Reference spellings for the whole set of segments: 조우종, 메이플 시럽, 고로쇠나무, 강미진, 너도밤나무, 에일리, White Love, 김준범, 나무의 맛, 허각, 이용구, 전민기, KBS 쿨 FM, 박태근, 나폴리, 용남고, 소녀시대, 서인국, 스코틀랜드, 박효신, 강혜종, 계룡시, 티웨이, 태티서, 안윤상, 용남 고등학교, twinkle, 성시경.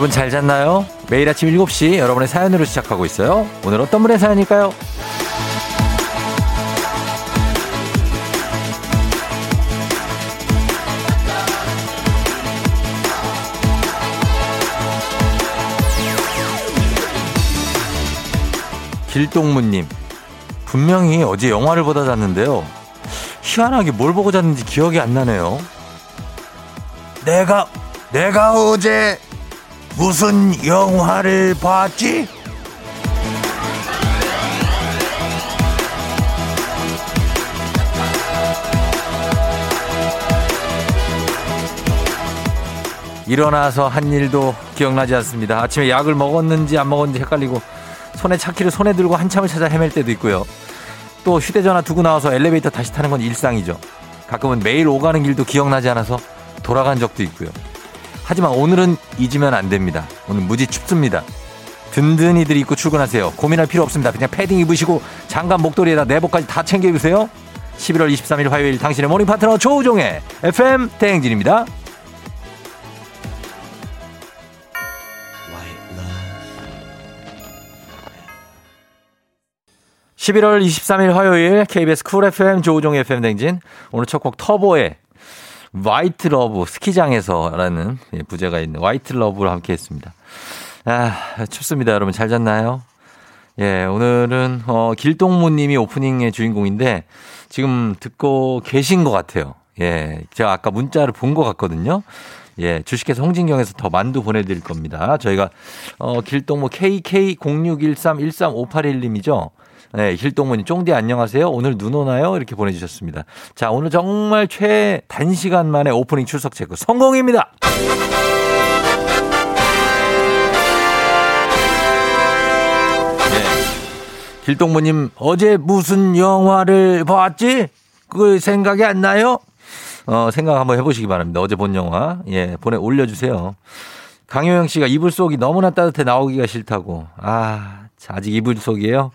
여러분 잘 잤나요? 매일 아침 7시 여러분의 사연으로 시작하고 있어요. 오늘 어떤 분의 사연일까요? 1동무님, 분명히 어제 영화를 보다 잤는데요. 희한하게 뭘 보고 잤는지 기억이 안 나네요. 내가 어제 무슨 영화를 봤지? 일어나서 한 일도 기억나지 않습니다. 아침에 약을 먹었는지 안 먹었는지 헷갈리고 손에 차키를 손에 들고 한참을 찾아 헤맬 때도 있고요. 또 휴대전화 두고 나와서 엘리베이터 다시 타는 건 일상이죠. 가끔은 매일 오가는 길도 기억나지 않아서 돌아간 적도 있고요. 하지만 오늘은 잊으면 안 됩니다. 오늘 무지 춥습니다. 든든히들 입고 출근하세요. 고민할 필요 없습니다. 그냥 패딩 입으시고 장갑, 목도리에다 내복까지 다 챙겨 입으세요. 11월 23일 화요일 당신의 모닝 파트너 조우종의 FM 대행진입니다. 11월 23일 화요일 KBS 쿨 FM 조우종의 FM 댕진. 오늘 첫 곡 터보의 White Love, 스키장에서 라는 부제가 있는 White Love를 함께 했습니다. 아, 춥습니다. 여러분 잘 잤나요? 예, 오늘은 길동무님이 오프닝의 주인공인데 지금 듣고 계신 것 같아요. 예, 제가 아까 문자를 본 것 같거든요. 예, 주식회사 홍진경에서 더 만두 보내드릴 겁니다. 저희가 길동무 KK0613-13581님이죠. 네, 힐동무님, 쫑디 안녕하세요. 오늘 눈 오나요? 이렇게 보내주셨습니다. 자, 오늘 정말 단시간 만에 오프닝 출석 체크 성공입니다. 네. 길동무님, 어제 무슨 영화를 봤지? 그걸 생각이 안 나요? 생각 한번 해보시기 바랍니다. 어제 본 영화. 예, 올려주세요. 강효영 씨가 이불 속이 너무나 따뜻해 나오기가 싫다고. 아, 아직 이불 속이에요?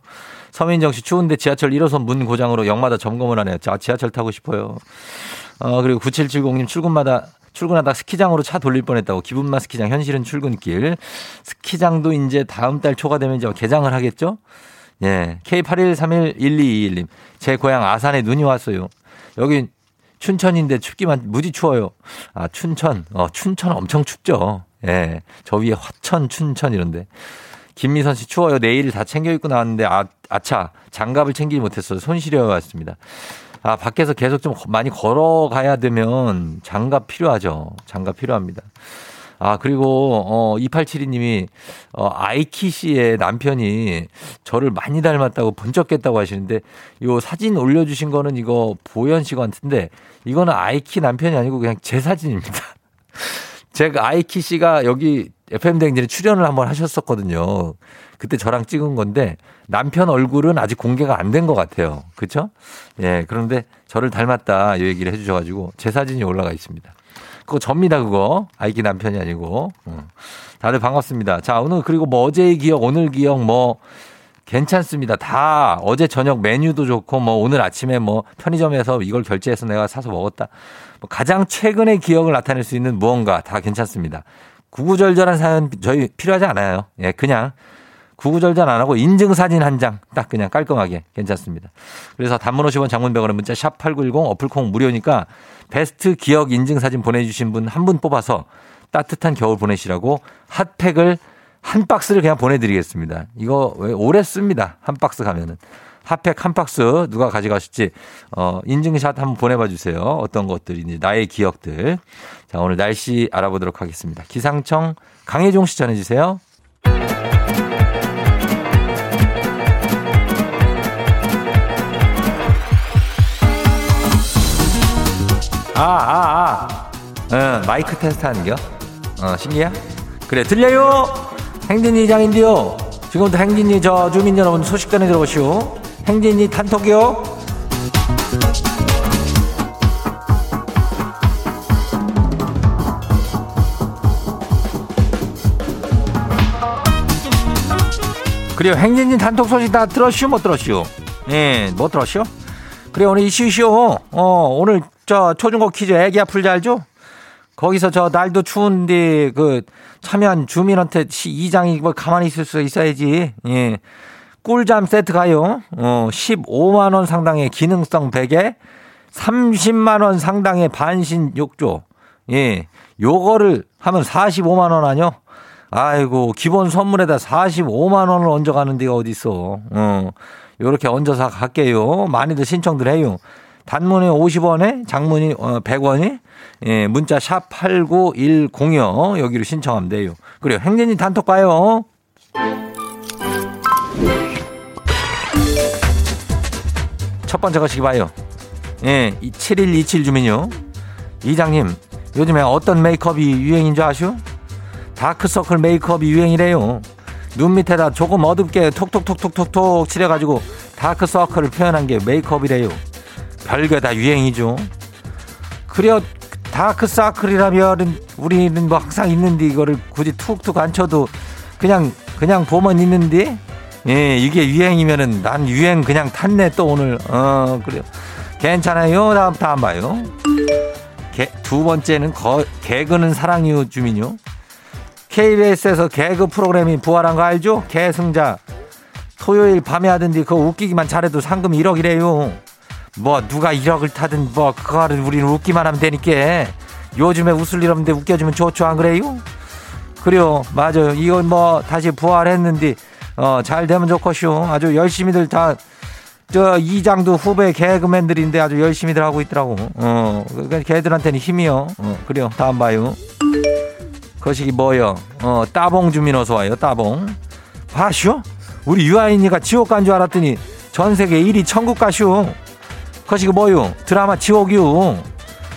서민정 씨, 추운데 지하철 1호선 문 고장으로 역마다 점검을 하네요. 자, 지하철 타고 싶어요. 그리고 9770님, 출근하다 스키장으로 차 돌릴 뻔했다고. 기분만 스키장, 현실은 출근길. 스키장도 이제 다음 달 초가 되면 이제 개장을 하겠죠? 예. K81311221님, 제 고향 아산에 눈이 왔어요. 여기 춘천인데 춥기만, 무지 추워요. 아, 춘천 엄청 춥죠? 예. 저 위에 화천, 춘천 이런데. 김미선 씨, 추워요. 내일을 다 챙겨 입고 나왔는데 아차 장갑을 챙기지 못했어요. 손 시려 왔습니다. 아, 밖에서 계속 좀 많이 걸어가야 되면 장갑 필요하죠. 장갑 필요합니다. 아, 그리고 2872님이 아이키 씨의 남편이 저를 많이 닮았다고 번쩍겠다고 하시는데 이 사진 올려주신 거는 이거 보현 씨 같은데 이거는 아이키 남편이 아니고 그냥 제 사진입니다. 제가 아이키 씨가 여기 FM대행진에 출연을 한번 하셨었거든요. 그때 저랑 찍은 건데 남편 얼굴은 아직 공개가 안 된 것 같아요. 그렇죠? 예, 그런데 저를 닮았다 이 얘기를 해 주셔가지고 제 사진이 올라가 있습니다. 그거 접니다 그거. 아이키 남편이 아니고. 다들 반갑습니다. 자, 오늘 그리고 뭐 어제의 기억, 오늘 기억 뭐 괜찮습니다. 다 어제 저녁 메뉴도 좋고 뭐 오늘 아침에 뭐 편의점에서 이걸 결제해서 내가 사서 먹었다. 뭐 가장 최근의 기억을 나타낼 수 있는 무언가 다 괜찮습니다. 구구절절한 사연 저희 필요하지 않아요. 예, 그냥 구구절절 안 하고 인증사진 한 장 딱 그냥 깔끔하게 괜찮습니다. 그래서 단문 50원, 장문 100원의 문자 샵 8910, 어플콩 무료니까 베스트 기억 인증사진 보내주신 분 한 분 뽑아서 따뜻한 겨울 보내시라고 핫팩을 한 박스를 그냥 보내드리겠습니다. 이거 오래 씁니다. 한 박스 가면은. 핫팩 한 박스 누가 가져가실지 인증샷 한번 보내봐 주세요. 어떤 것들인지 나의 기억들. 자, 오늘 날씨 알아보도록 하겠습니다. 기상청 강혜종 씨 전해주세요. 마이크 테스트 하는겨? 신기해? 그래, 들려요? 행진이 이장인데요. 지금부터 행진이 저 주민 여러분 소식 전해 들어보시오. 행진이 단톡이요. 그래요. 행진이 단톡 소식 다 들었슈? 못 들었슈? 예, 못 들었슈? 그래, 오늘 이슈쇼. 오늘 저 초중고 퀴즈 애기야 풀 잘 줘? 거기서 저 날도 추운데 그 참여한 주민한테 이장이 뭐 가만히 있을 수 있어야지. 예. 꿀잠 세트 가요. 15만 원 상당의 기능성 베개, 30만 원 상당의 반신 욕조. 예. 요거를 하면 45만 원 아뇨? 아이고, 기본 선물에다 45만 원을 얹어 가는 데가 어디 있어. 요렇게 얹어서 갈게요. 많이들 신청들 해요. 단문이 50원에 장문이 100원이 예, 문자 샵 8910이요. 여기로 신청하면 돼요. 그래요. 행진이 단톡 봐요. 첫 번째 거시기 봐요. 예, 7127 주민요. 이장님, 요즘에 어떤 메이크업이 유행인 줄 아슈? 다크서클 메이크업이 유행이래요. 눈 밑에다 조금 어둡게 톡톡톡톡톡톡 칠해가지고 다크서클을 표현한 게 메이크업이래요. 별게 다 유행이죠. 그려 다크서클이라면 우리는 뭐 항상 있는데 이거를 굳이 툭툭 안 쳐도 그냥 보면 있는데 예, 이게 유행이면은 난 유행 그냥 탔네 또 오늘. 그래요. 괜찮아요. 다음 봐요. 두 번째는 개그는 사랑이요 주민요. KBS에서 개그 프로그램이 부활한 거 알죠? 개승자. 토요일 밤에 하던데 그거 웃기기만 잘해도 상금 1억이래요. 뭐 누가 1억을 타든 뭐 그거를 우리는 웃기만 하면 되니까 요즘에 웃을 일 없는데 웃겨주면 좋죠 안 그래요? 그래요. 맞아요. 이건 뭐 다시 부활했는데 잘 되면 좋겠슈. 아주 열심히들 다 저 이장도 후배 개그맨들인데 아주 열심히들 하고 있더라고. 그러니까 걔들한테는 힘이요. 그래요. 다음 봐요. 거시기 뭐요? 따봉 주민 어서 와요. 따봉. 봐슈? 우리 유아인이가 지옥 간 줄 알았더니 전 세계 1위 천국 가슈. 거시기 뭐요? 드라마 지옥이요.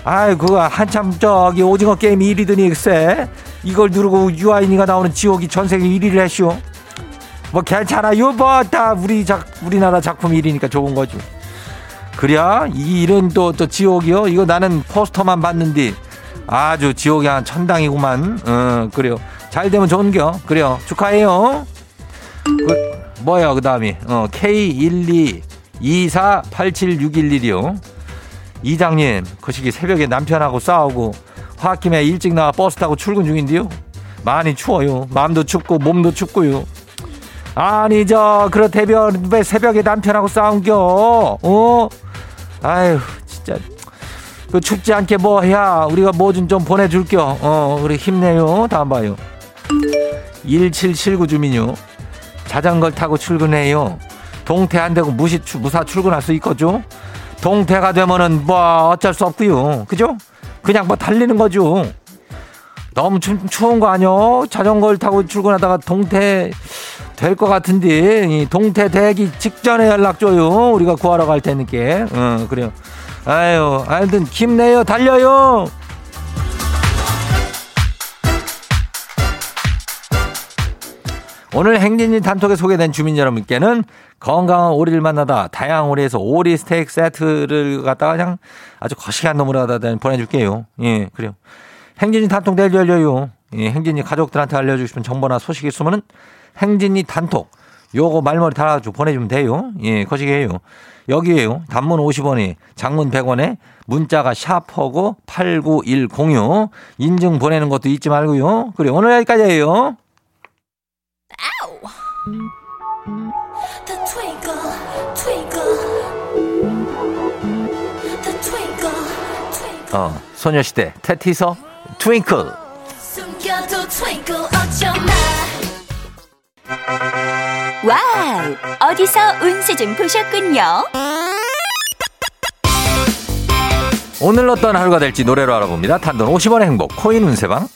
아이 그거 한참 저기 오징어 게임 1위더니 글쎄 이걸 누르고 유아인이가 나오는 지옥이 전 세계 1위를 했슈. 뭐 괜찮아요. 뭐 다 우리나라 작품 1위니까 좋은 거죠. 그래야 이 일은 또 지옥이요. 이거 나는 포스터만 봤는데 아주 지옥이 한 천당이구만. 그래요. 잘 되면 좋은겨. 그래요. 축하해요. 뭐야 그 다음이 K122487611이요. 이장님 거시기 새벽에 남편하고 싸우고 화학김에 일찍 나와 버스 타고 출근 중인데요. 많이 추워요. 마음도 춥고 몸도 춥고요. 아니 저 그렇대며 왜 새벽에 남편하고 싸운겨? 아유 진짜 그 춥지 않게 뭐 해야 우리가 뭐 좀 보내줄겨. 우리 힘내요. 다음 봐요. 1779 주민요. 자전거 타고 출근해요. 동태 안 되고 무사 출근할 수 있거죠. 동태가 되면은 뭐 어쩔 수 없고요. 그죠? 그냥 뭐 달리는 거죠. 너무 추운 거 아뇨? 자전거를 타고 출근하다가 동태 될 것 같은데 동태 되기 직전에 연락줘요. 우리가 구하러 갈 테니까. 그래요. 아유, 하여튼 힘내요. 달려요. 오늘 행진이 단톡에 소개된 주민 여러분께는 건강한 오리를 만나다 다양한 오리에서 오리 스테이크 세트를 갖다가 그냥 아주 거시기한 놈으로 갖다 보내줄게요. 예, 그래요. 행진이 단톡 내일 열려요. 예, 행진이 가족들한테 알려주고 싶은 정보나 소식이 있으면은 행진이 단톡 요거 말머리 달아가지고 보내주면 돼요. 예, 거시기해요. 여기에요. 단문 50원이 장문 100원에 문자가 샤퍼고 89106 인증 보내는 것도 잊지 말고요. 그래 오늘 여기까지예요. 소녀시대 태티서 twinkle. 와우, 어디서 운세 좀 보셨군요. 오늘 어떤 하루가 될지 노래로 알아봅니다. 단돈 50원의 행복 코인 운세방.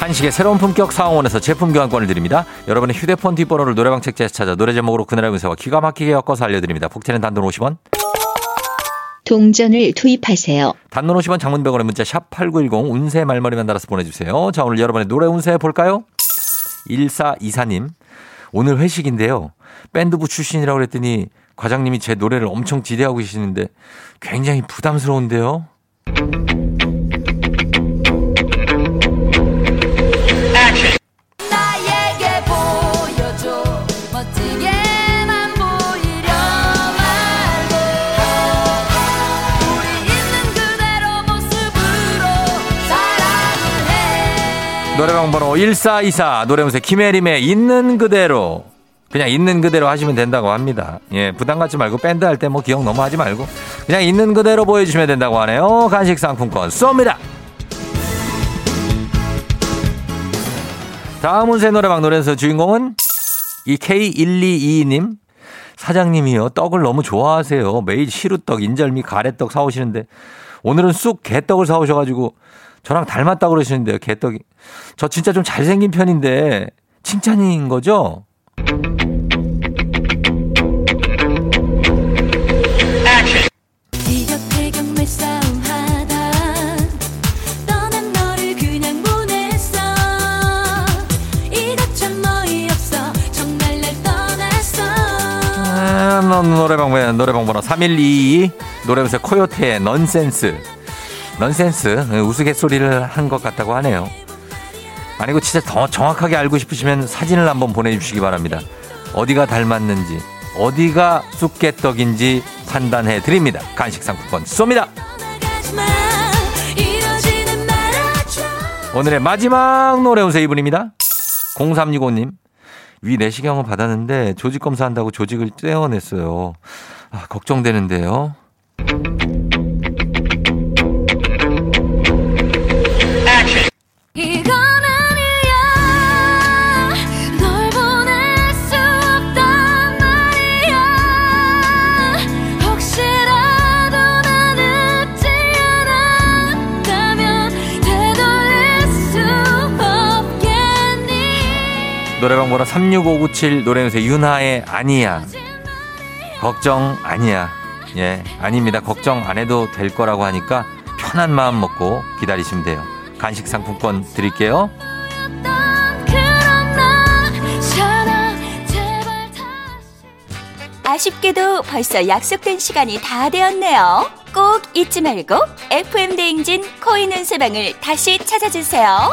한식의 새로운 품격 사원에서 제품 교환권을 드립니다. 여러분의 휴대폰 뒷번호를 노래방 책자에서 찾아 노래 제목으로 그날의 운세와 기가 막히게 엮어서 알려드립니다. 복채는 단돈 50원. 동전을 투입하세요. 단돈 50원 장문 100원의 문자 샵 8910 운세 말머리만 달아서 보내주세요. 자 오늘 여러분의 노래 운세 볼까요? 1424님. 오늘 회식인데요. 밴드부 출신이라고 그랬더니 과장님이 제 노래를 엄청 기대하고 계시는데 굉장히 부담스러운데요. 나에게 보여줘 노래방 번호 1424 노래무새 김혜림의 있는 그대로, 그냥 있는 그대로 하시면 된다고 합니다. 예, 부담 갖지 말고 밴드 할 때 뭐 기억 너무 하지 말고 그냥 있는 그대로 보여주시면 된다고 하네요. 간식 상품권 쏩니다. 다음 운세 노래방 노래에서 주인공은 이 K1222님. 사장님이요, 떡을 너무 좋아하세요. 매일 시루떡, 인절미, 가래떡 사오시는데 오늘은 쑥 개떡을 사오셔가지고 저랑 닮았다 그러시는데요. 개떡이. 저 진짜 좀 잘생긴 편인데 칭찬인 거죠? 노래방 번호 3122 노래방에서 코요태의 넌센스 우스갯소리를 한 것 같다고 하네요. 아니고 진짜 더 정확하게 알고 싶으시면 사진을 한번 보내주시기 바랍니다. 어디가 닮았는지, 어디가 쑥개떡인지 판단해드립니다. 간식상품권 쏩니다. 오늘의 마지막 노래운세 이분입니다. 0365님. 위 내시경을 받았는데 조직 검사한다고 조직을 떼어냈어요. 아, 걱정되는데요. 이건 아니야. 널 보낼 수 없단 말이야. 혹시라도 난 늦지 않았다면 되돌릴 수 없겠니. 노래방 보라 36597 노래에서 윤하의 아니야. 걱정 아니야. 예, 아닙니다. 걱정 안 해도 될 거라고 하니까 편한 마음 먹고 기다리시면 돼요. 간식 상품권 드릴게요. 아쉽게도 벌써 약속된 시간이 다 되었네요. 꼭 잊지 말고 FM 대행진 코인 운세방을 다시 찾아주세요.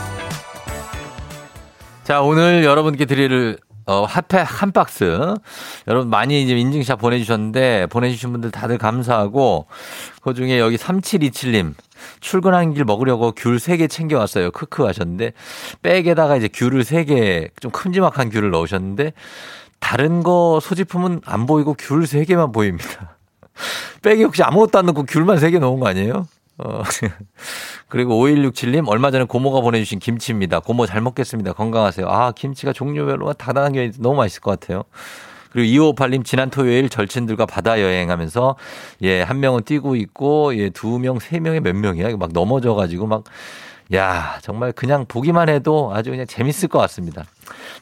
자, 오늘 여러분께 드릴 핫팩 한 박스. 여러분 많이 이제 인증샷 보내주셨는데, 보내주신 분들 다들 감사하고, 그 중에 여기 3727님. 출근하는 길 먹으려고 귤 3개 챙겨왔어요. 크크 하셨는데, 백에다가 이제 귤을 3개, 좀 큼지막한 귤을 넣으셨는데, 다른 거 소지품은 안 보이고 귤 3개만 보입니다. 백에 혹시 아무것도 안 넣고 귤만 3개 넣은 거 아니에요? 그리고 5167님, 얼마 전에 고모가 보내주신 김치입니다. 고모 잘 먹겠습니다. 건강하세요. 아, 김치가 종류별로 다 담겨 있는데 너무 맛있을 것 같아요. 그리고 2558님, 지난 토요일 절친들과 바다 여행하면서, 예, 한 명은 뛰고 있고, 예, 두 명, 세 명에 몇 명이야? 막 넘어져가지고, 막, 야, 정말 그냥 보기만 해도 아주 그냥 재밌을 것 같습니다.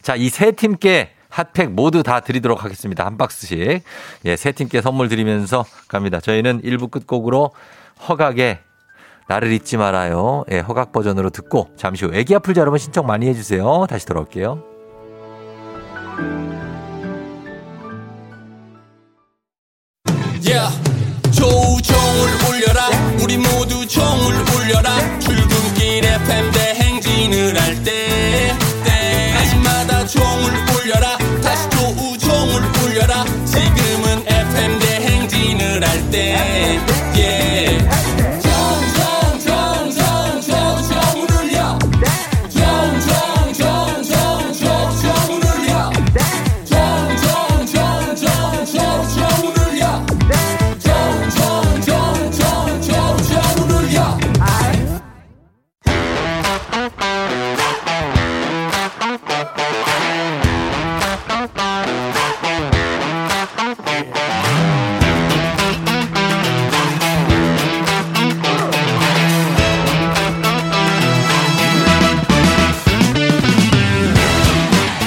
자, 이 세 팀께 핫팩 모두 다 드리도록 하겠습니다. 한 박스씩. 예, 세 팀께 선물 드리면서 갑니다. 저희는 1부 끝곡으로 허각의 나를 잊지 말아요. 예, 허각 버전으로 듣고 잠시 후 애기 아플자 여러분 신청 많이 해주세요. 다시 돌아올게요. Yeah, 조우종을 울려라. 우리 모두 종을 울려라. 출근길 FM 대행진을 할 때 아침마다 종을 울려라. 다시 조우종을 울려라. 지금은 FM 대행진을 할 때 yeah.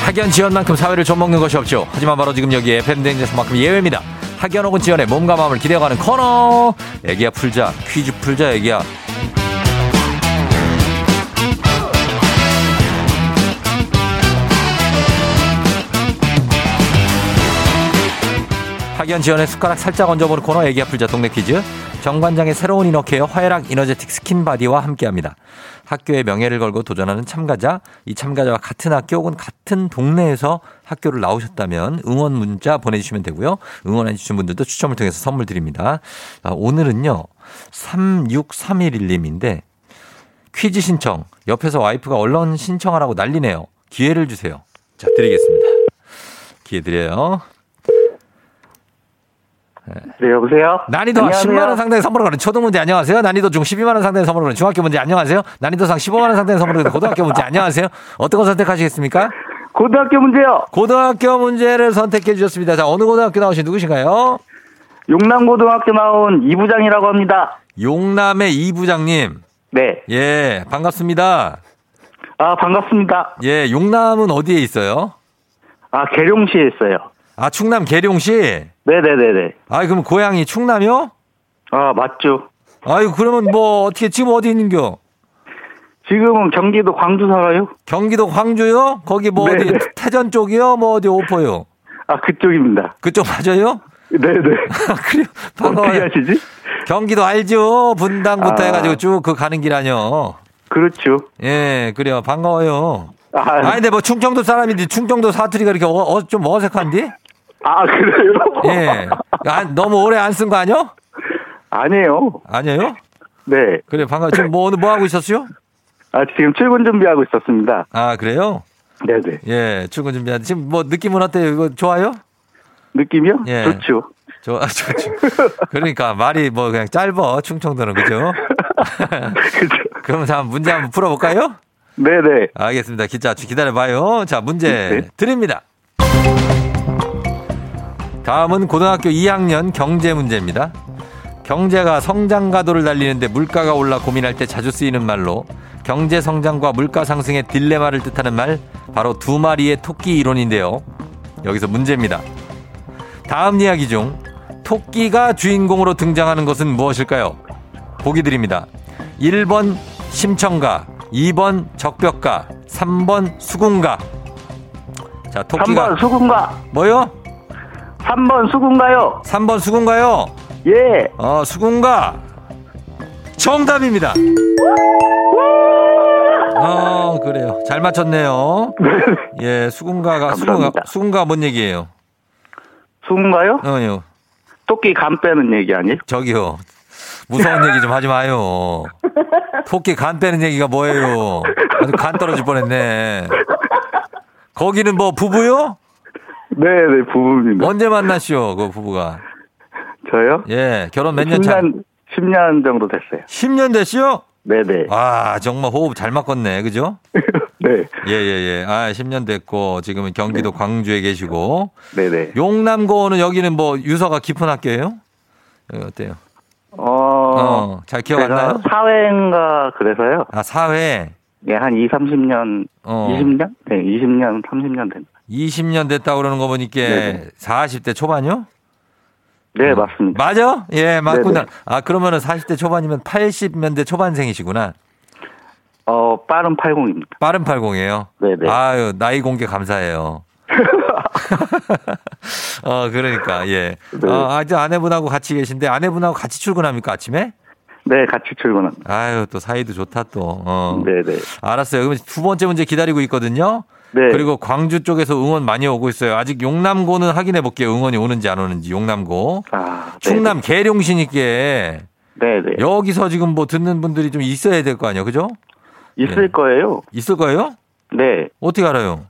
학연 지연만큼 사회를 좀먹는 것이 없죠. 하지만 바로 지금 여기 FM 대행진에서만큼 예외입니다. 학연 혹은 지연의 몸과 마음을 기대어가는 코너. 애기야 풀자. 퀴즈 풀자 애기야. 학연 지연의 숟가락 살짝 얹어보는 코너 애기야 풀자 동네 퀴즈. 정관장의 새로운 이너케어 화해락 이너제틱 스킨바디와 함께합니다. 학교의 명예를 걸고 도전하는 참가자, 이 참가자와 같은 학교 혹은 같은 동네에서 학교를 나오셨다면 응원 문자 보내주시면 되고요. 응원해 주신 분들도 추첨을 통해서 선물 드립니다. 오늘은요. 36311님인데 퀴즈 신청. 옆에서 와이프가 얼른 신청하라고 난리네요. 기회를 주세요. 자, 드리겠습니다. 기회 드려요. 네, 여보세요? 난이도 10만원 상당의 선물을 거는 초등문제 안녕하세요. 난이도 중 12만원 상당의 선물을 거는 중학교 문제 안녕하세요. 난이도 상 15만원 상당의 선물을 거는 고등학교 문제 안녕하세요. 어떤 거 선택하시겠습니까? 고등학교 문제요. 고등학교 문제를 선택해 주셨습니다. 자, 어느 고등학교 나오신 누구신가요? 용남 고등학교 나온 이부장이라고 합니다. 용남의 이부장님. 네. 예, 반갑습니다. 아, 반갑습니다. 예, 용남은 어디에 있어요? 아, 계룡시에 있어요. 아, 충남 계룡시? 네네네네. 아, 그럼 고향이 충남이요? 아, 맞죠. 아유, 그러면 뭐, 어떻게, 지금 어디 있는겨? 지금은 경기도 광주 살아요. 경기도 광주요? 거기 뭐, 네네. 어디, 태전 쪽이요? 뭐, 어디, 오포요? 아, 그쪽입니다. 그쪽 맞아요? 네네. 그래요? 어떻게 하시지? 경기도 알죠? 분당부터 아... 해가지고 쭉 그 가는 길 아뇨? 그렇죠. 예, 그래요. 반가워요. 아, 근데 뭐, 충청도 사람인데, 충청도 사투리가 이렇게 좀 어색한디? 아, 그래요? 예. 아, 너무 오래 안 쓴 거 아니요? 아니에요. 아니에요? 네. 그래, 반가워요. 지금 뭐, 오늘 뭐 하고 있었어요? 아, 지금 출근 준비하고 있었습니다. 아, 그래요? 네네. 예, 출근 준비하는데. 지금 뭐, 느낌은 어때요? 이거 좋아요? 느낌이요? 예. 좋죠. 좋죠. 그러니까 말이 뭐, 그냥 짧아. 충청도는, 그죠? 그죠. 그럼 자, 문제 한번 풀어볼까요? 네네. 알겠습니다. 기다려봐요. 자, 문제 드립니다. 다음은 고등학교 2학년 경제 문제입니다. 경제가 성장가도를 달리는데 물가가 올라 고민할 때 자주 쓰이는 말로 경제 성장과 물가 상승의 딜레마를 뜻하는 말, 바로 두 마리의 토끼 이론인데요. 여기서 문제입니다. 다음 이야기 중 토끼가 주인공으로 등장하는 것은 무엇일까요? 보기 드립니다. 1번 심청가, 2번 적벽가, 3번 수군가. 자, 토끼가 3번 수군가. 뭐요? 3번 수군가요. 3번 수군가요? 예. 수군가. 정답입니다. 그래요. 잘 맞췄네요. 예, 수군가가 수군가 뭔 얘기예요? 수군가요? 요. 토끼 간 빼는 얘기 아니에요? 저기요. 무서운 얘기 좀 하지 마요. 토끼 간 빼는 얘기가 뭐예요? 아주 간 떨어질 뻔했네. 거기는 뭐 부부요? 네네, 부부입니다. 언제 만나시오, 그 부부가? 저요? 예, 결혼 몇 년 차? 10년 정도 됐어요. 10년 됐시오? 네네. 아, 정말 호흡 잘 맞겄네, 그죠? 네. 예. 아, 10년 됐고, 지금은 경기도 네. 광주에 계시고. 네네. 용남고는 여기는 뭐 유서가 깊은 학교예요? 여기 어때요? 잘 기억 안 나요? 사회인가 그래서요. 아, 사회? 예, 한 20-30년, 20년? 네, 20년, 30년 됐다. 20년 됐다고 그러는 거 보니까 네네. 40대 초반이요? 네, 맞습니다. 맞아? 예, 맞구나. 네네. 아, 그러면은 40대 초반이면 80년대 초반생이시구나. 빠른 80입니다. 빠른 80이에요? 네네. 아유, 나이 공개 감사해요. 그러니까, 예. 네. 아직 아내분하고 같이 계신데, 아내분하고 같이 출근합니까, 아침에? 네, 같이 출근합니다. 아유, 또 사이도 좋다, 또. 네네. 알았어요. 그럼 두 번째 문제 기다리고 있거든요. 네. 그리고 광주 쪽에서 응원 많이 오고 있어요. 아직 용남고는 확인해 볼게요. 응원이 오는지 안 오는지, 용남고. 아, 충남 계룡시니께. 네네. 여기서 지금 뭐 듣는 분들이 좀 있어야 될 거 아니에요, 그죠? 있을 거예요. 있을 거예요? 네. 어떻게 알아요?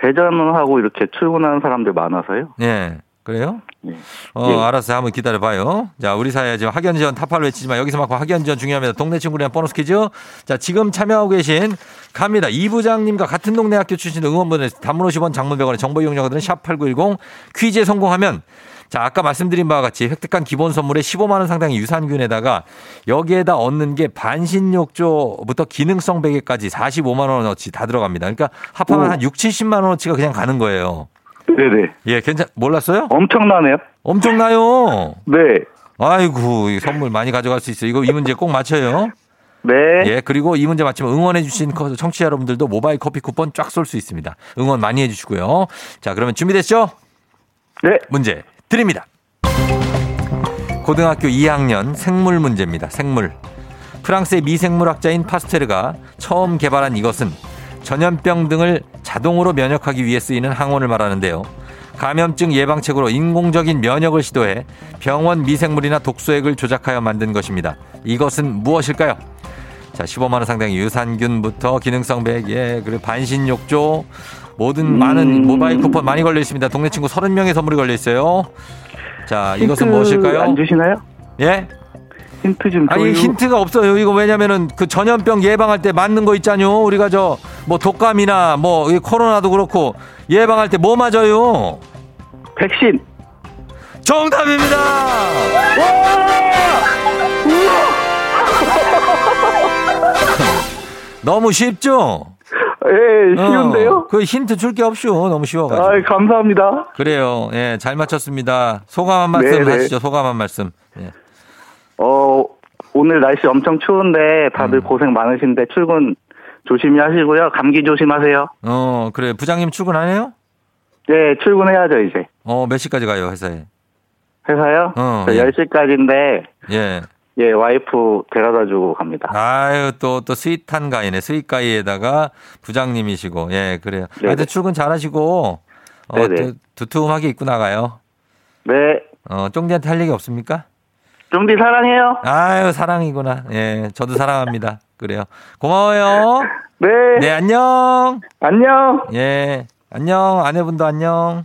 대전하고 이렇게 출근하는 사람들 많아서요. 네. 그래요? 네. 예. 알았어요. 한번 기다려봐요. 자, 우리 사회에 지금 학연지원 타팔 외치지만 여기서 막 학연지원 중요합니다. 동네 친구랑 보너스 퀴즈. 자, 지금 참여하고 계신 갑니다. 이 부장님과 같은 동네 학교 출신 응원분들 단문 50원 장문 100원의 정보 이용료들은 샵8910 퀴즈에 성공하면 자, 아까 말씀드린 바와 같이 획득한 기본 선물에 15만 원 상당의 유산균에다가 여기에다 얻는 게 반신욕조부터 기능성 베개까지 45만 원어치 다 들어갑니다. 그러니까 합하면 한 6, 70만 원어치가 그냥 가는 거예요. 네네. 예, 몰랐어요? 엄청나네요. 엄청나요. 네. 아이고, 이 선물 많이 가져갈 수 있어요. 이거 이 문제 꼭 맞춰요. 네. 예, 그리고 이 문제 맞히면 응원해주신 청취자 여러분들도 모바일 커피 쿠폰 쫙 쏠 수 있습니다. 응원 많이 해주시고요. 자, 그러면 준비됐죠? 네. 문제 드립니다. 고등학교 2학년 생물 문제입니다. 생물. 프랑스의 미생물학자인 파스테르가 처음 개발한 이것은 전염병 등을 자동으로 면역하기 위해 쓰이는 항원을 말하는데요. 감염증 예방책으로 인공적인 면역을 시도해 병원 미생물이나 독소액을 조작하여 만든 것입니다. 이것은 무엇일까요? 자, 15만 원 상당의 유산균부터 기능성 베개, 그리고 반신욕조, 모든 많은 모바일 쿠폰 많이 걸려 있습니다. 동네 친구 30명의 선물이 걸려 있어요. 자, 이것은 무엇일까요? 안 주시나요? 예? 힌트 좀 줘요. 아니, 힌트가 없어요. 이거 왜냐면은 그 전염병 예방할 때 맞는 거 있잖요. 우리가 저 뭐 독감이나 뭐 코로나도 그렇고 예방할 때 뭐 맞아요? 백신. 정답입니다. 너무 쉽죠? 예, 쉬운데요? 그 힌트 줄 게 없슈. 너무 쉬워가지고. 아, 감사합니다. 그래요. 예, 잘 맞췄습니다. 소감 한 말씀 네네. 하시죠. 소감 한 말씀. 예. 오늘 날씨 엄청 추운데 다들 고생 많으신데 출근 조심히 하시고요. 감기 조심하세요. 그래. 부장님 출근 안 해요? 네, 출근해야죠, 이제. 몇 시까지 가요, 회사에? 회사요? 10시까지인데. 예. 예, 와이프 데려다 주고 갑니다. 아유, 또 스윗한 가이네. 스윗가이에다가 부장님이시고. 예, 그래요. 하여튼 출근 잘 하시고. 두툼하게 입고 나가요. 네. 쫑디한테 할 얘기 없습니까? 쫑디 사랑해요. 아유, 사랑이구나. 예, 저도 사랑합니다. 그래요. 고마워요. 네. 네, 안녕. 안녕. 예, 안녕. 아내분도 안녕.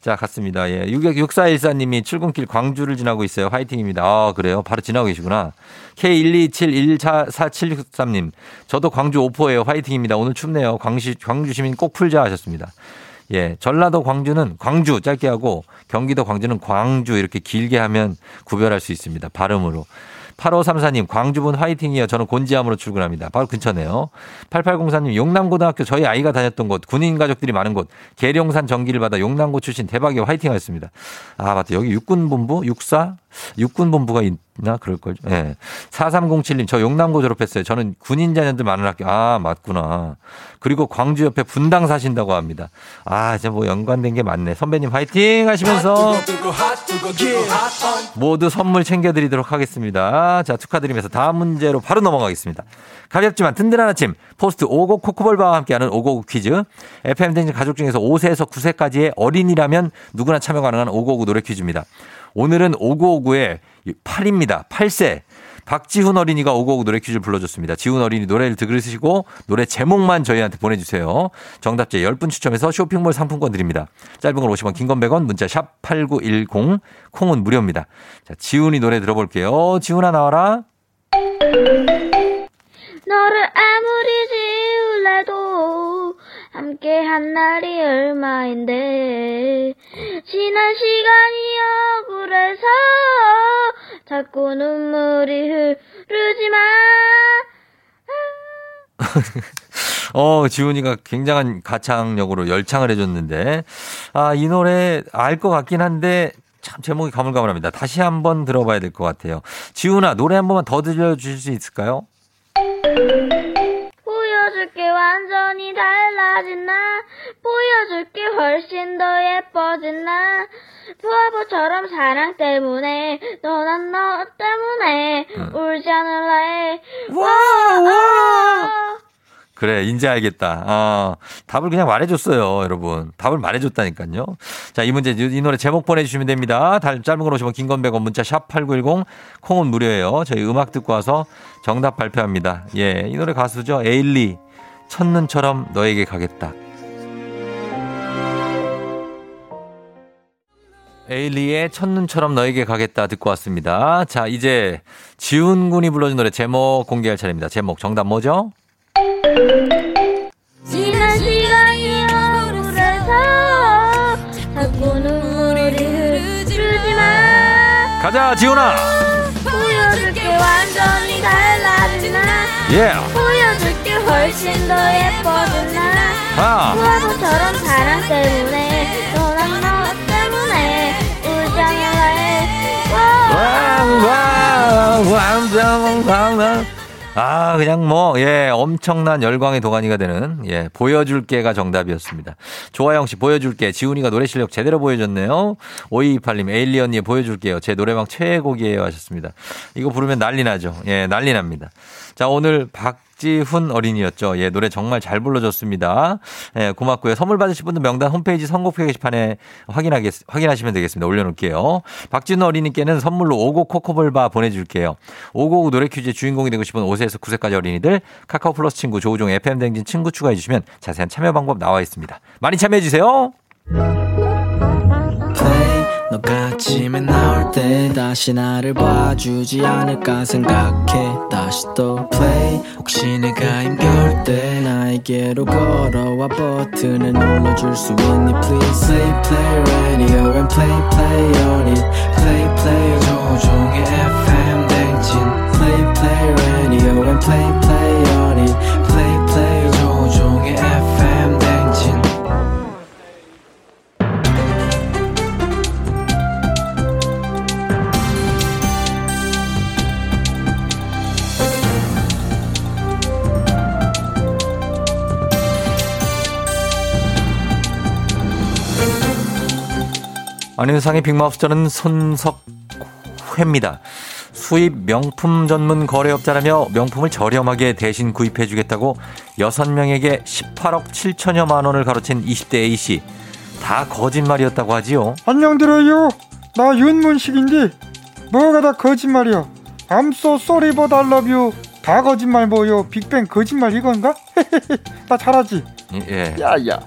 자, 갔습니다. 예. 6414님이 출근길 광주를 지나고 있어요. 화이팅입니다. 아, 그래요? 바로 지나고 계시구나. K12714763님. 저도 광주 오포예요. 화이팅입니다. 오늘 춥네요. 광주 시민 꼭 풀자 하셨습니다. 예. 전라도 광주는 광주 짧게 하고 경기도 광주는 광주 이렇게 길게 하면 구별할 수 있습니다. 발음으로. 8534님 광주분 화이팅이요. 저는 곤지암으로 출근합니다. 바로 근처네요. 8804님 용남고등학교 저희 아이가 다녔던 곳 군인 가족들이 많은 곳 계룡산 정기를 받아 용남고 출신 대박이 화이팅하였습니다. 아 맞다. 여기 육군본부 육군본부가 있나 그럴걸. 네. 4307님 저 용남고 졸업했어요. 저는 군인 자녀들 많은 학교. 아 맞구나. 그리고 광주 옆에 분당 사신다고 합니다. 아 이제 뭐 연관된 게 많네. 선배님 화이팅 하시면서 모두 선물 챙겨드리도록 하겠습니다. 자, 축하드리면서 다음 문제로 바로 넘어가겠습니다. 가볍지만 든든한 아침 포스트 5곡 코코볼바와 함께하는 5곡 퀴즈. FM 댕진 가족 중에서 5세에서 9세까지의 어린이라면 누구나 참여 가능한 5곡 노래 퀴즈입니다. 오늘은 5959의 8입니다. 8세. 박지훈 어린이가 5곡 노래 퀴즈를 불러줬습니다. 지훈 어린이 노래를 들으시고 노래 제목만 저희한테 보내주세요. 정답자 10분 추첨해서 쇼핑몰 상품권 드립니다. 짧은 건 50원, 긴 건 100원, 문자 샵 8910, 콩은 무료입니다. 자, 지훈이 노래 들어볼게요. 지훈아 나와라. 너를 아무리 지울래도 함께한 날이 얼마인데 지난 시간이 억울해서 자꾸 눈물이 흐르지마. 지훈이가 굉장한 가창력으로 열창을 해줬는데, 이 노래 알 것 같긴 한데, 참 제목이 가물가물합니다. 다시 한번 들어봐야 될 것 같아요. 지훈아, 노래 한 번만 더 들려주실 수 있을까요? 보여줄게 완전히 달라진 나, 보여줄게 훨씬 더 예뻐진 나, 부하보처럼 사랑 때문에 너란 너 때문에 울지 않을래. 와와 그래, 이제 알겠다. 답을 그냥 말해줬어요, 여러분. 답을 말해줬다니까요. 자, 이 문제, 이 노래 제목 보내주시면 됩니다. 짧은 걸 오시면 긴건 100원, 문자 샵8910, 콩은 무료예요. 저희 음악 듣고 와서 정답 발표합니다. 예, 이 노래 가수죠. 에일리, 첫눈처럼 너에게 가겠다. 에일리의 첫눈처럼 너에게 가겠다 듣고 왔습니다. 자, 이제 지훈 군이 불러준 노래 제목 공개할 차례입니다. 제목 정답 뭐죠? 지난 시간이 억울해서 자꾸 눈물이 흐르지마. 가자 지훈아. 보여줄게 완전히 달라진 나, yeah. 보여줄게 훨씬 더 예뻐진 나, 부하보처럼 사랑 때문에 너랑 너 때문에 울장이라해. 그냥 엄청난 열광의 도가니가 되는, 보여줄게가 정답이었습니다. 조아영 씨, 보여줄게. 지훈이가 노래 실력 제대로 보여줬네요. 5228님, 에일리언니의 보여줄게요. 제 노래방 최애곡이에요. 하셨습니다. 이거 부르면 난리 나죠. 예, 난리 납니다. 자, 오늘 박지훈 어린이였죠. 예, 노래 정말 잘 불러줬습니다. 예, 고맙고요. 선물 받으실 분들 명단 홈페이지 선곡표 게시판에 확인하시면 되겠습니다. 올려놓을게요. 박지훈 어린이께는 선물로 5곡 코코볼바 보내줄게요. 5곡 노래 퀴즈의 주인공이 되고 싶은 5세에서 9세까지 어린이들, 카카오 플러스 친구, 조우종 FM 댕진 친구 추가해주시면 자세한 참여 방법 나와 있습니다. 많이 참여해주세요. 너가 아침에 나올 때 다시 나를 봐주지 않을까 생각해. 다시 또 play. 혹시 내가 힘겨울 때 나에게로 걸어와 버튼을 눌러줄 수 있니 please. Play play radio and play play on it. Play play 조종의 FM 댕진. Play play radio and play play on it. Play play 조종의 FM 댕진. 안윤상의 빅마우스, 저는 손석회입니다. 수입 명품 전문 거래업자라며 명품을 저렴하게 대신 구입해주겠다고 6명에게 18억 7천여만 원을 가로챈 20대 A씨. 다 거짓말이었다고 하지요. 안녕 들어요. 나 윤문식인데 뭐가 다 거짓말이야. I'm so sorry but I love you. 다 거짓말 뭐요. 빅뱅 거짓말 이건가? 나 잘하지? 예. 야야.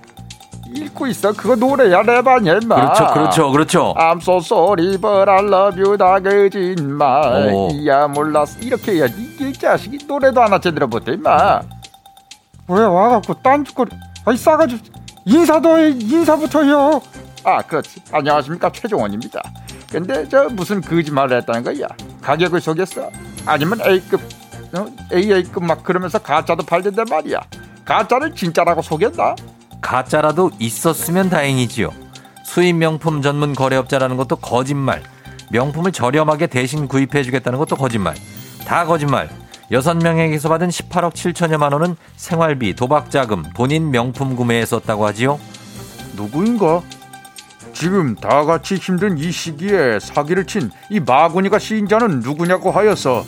읽고 있어. 그거 노래야 랩 아니야 인마. 그렇죠. I'm so sorry but I love you. 다 거짓말. 이야 몰랐어. 이렇게 해야지. 이 자식이 노래도 하나 제대로 못해 인마. 왜 와갖고 딴짓거리. 아이 싸가지. 인사도 해. 인사부터 해요. 그렇지. 안녕하십니까 최종원입니다. 근데 저 무슨 거짓말을 했다는 거야. 가격을 속였어. 아니면 A급 AA급 막 그러면서 가짜도 팔던데 말이야. 가짜를 진짜라고 속였나? 가짜라도 있었으면 다행이지요. 수입 명품 전문 거래업자라는 것도 거짓말, 명품을 저렴하게 대신 구입해주겠다는 것도 거짓말, 다 거짓말. 6명에게서 받은 18억 7천여만 원은 생활비, 도박자금, 본인 명품 구매에 썼다고 하지요. 누구인가? 지금 다 같이 힘든 이 시기에 사기를 친 이 마구니가 시인자는 누구냐고 하여서,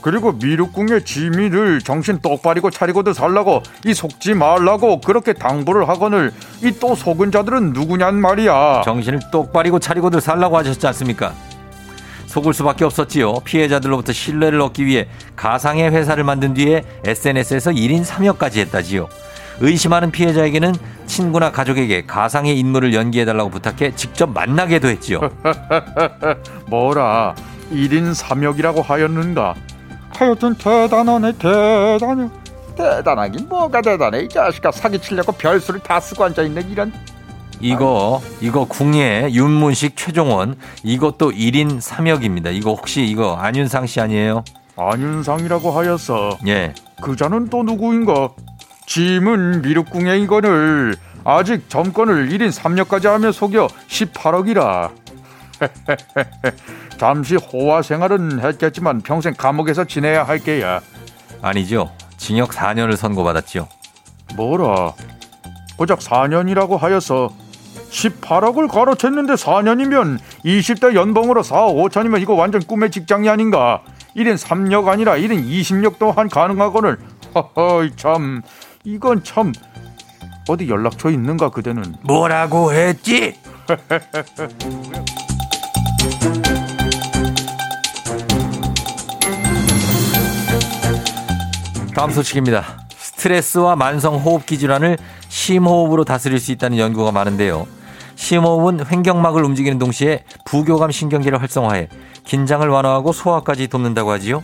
그리고 미륵궁의 지미를 정신 똑바리고 차리고도 살라고 이 속지 말라고 그렇게 당부를 하거늘 이 또 속은 자들은 누구냔 말이야. 정신을 똑바리고 차리고도 살라고 하셨지 않습니까? 속을 수밖에 없었지요. 피해자들로부터 신뢰를 얻기 위해 가상의 회사를 만든 뒤에 SNS에서 1인 3역까지 했다지요. 의심하는 피해자에게는 친구나 가족에게 가상의 인물을 연기해달라고 부탁해 직접 만나게도 했지요. 뭐라 1인 3역이라고 하였는가? 하여튼 대단하네 대단해. 대단하긴 뭐가 대단해. 이 자식아 사기치려고 별수를 다 쓰고 앉아있는 이런. 이거 궁예 윤문식 최종원 이것도 1인 3역입니다. 이거 혹시 이거 안윤상 씨 아니에요? 안윤상이라고 하였어. 예. 그자는 또 누구인가? 짐은 미륵궁예 이건을 아직 점권을 1인 3역까지 하며 속여 18억이라. 잠시 호화 생활은 했겠지만 평생 감옥에서 지내야 할 게야. 아니죠. 징역 4년을 선고받았죠. 뭐라? 고작 4년이라고 하여서 18억을 가로챘는데 4년이면 20대 연봉으로 4, 5천이면 이거 완전 꿈의 직장이 아닌가. 1인 3역 아니라 1인 20역 또한 가능하거늘. 허허이 참. 이건 참. 어디 연락처 있는가 그대는. 뭐라고 했지? 다음 소식입니다. 스트레스와 만성호흡기 질환을 심호흡으로 다스릴 수 있다는 연구가 많은데요. 심호흡은 횡격막을 움직이는 동시에 부교감 신경계를 활성화해 긴장을 완화하고 소화까지 돕는다고 하지요.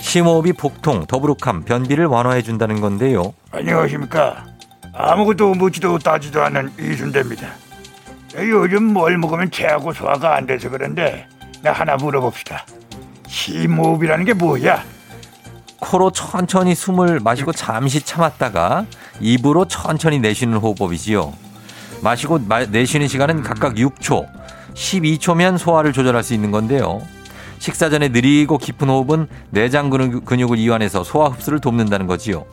심호흡이 복통, 더부룩함, 변비를 완화해 준다는 건데요. 안녕하십니까. 아무것도 묻지도 따지도 않은 이순대입니다. 요즘 뭘 먹으면 체하고 소화가 안 돼서 그런데 나 하나 물어봅시다. 심호흡이라는 게 뭐야? 코로 천천히 숨을 마시고 잠시 참았다가 입으로 천천히 내쉬는 호흡법이지요. 마시고 내쉬는 시간은 각각 6초, 12초면 소화를 조절할 수 있는 건데요. 식사 전에 느리고 깊은 호흡은 내장 근육을 이완해서 소화 흡수를 돕는다는 거지요.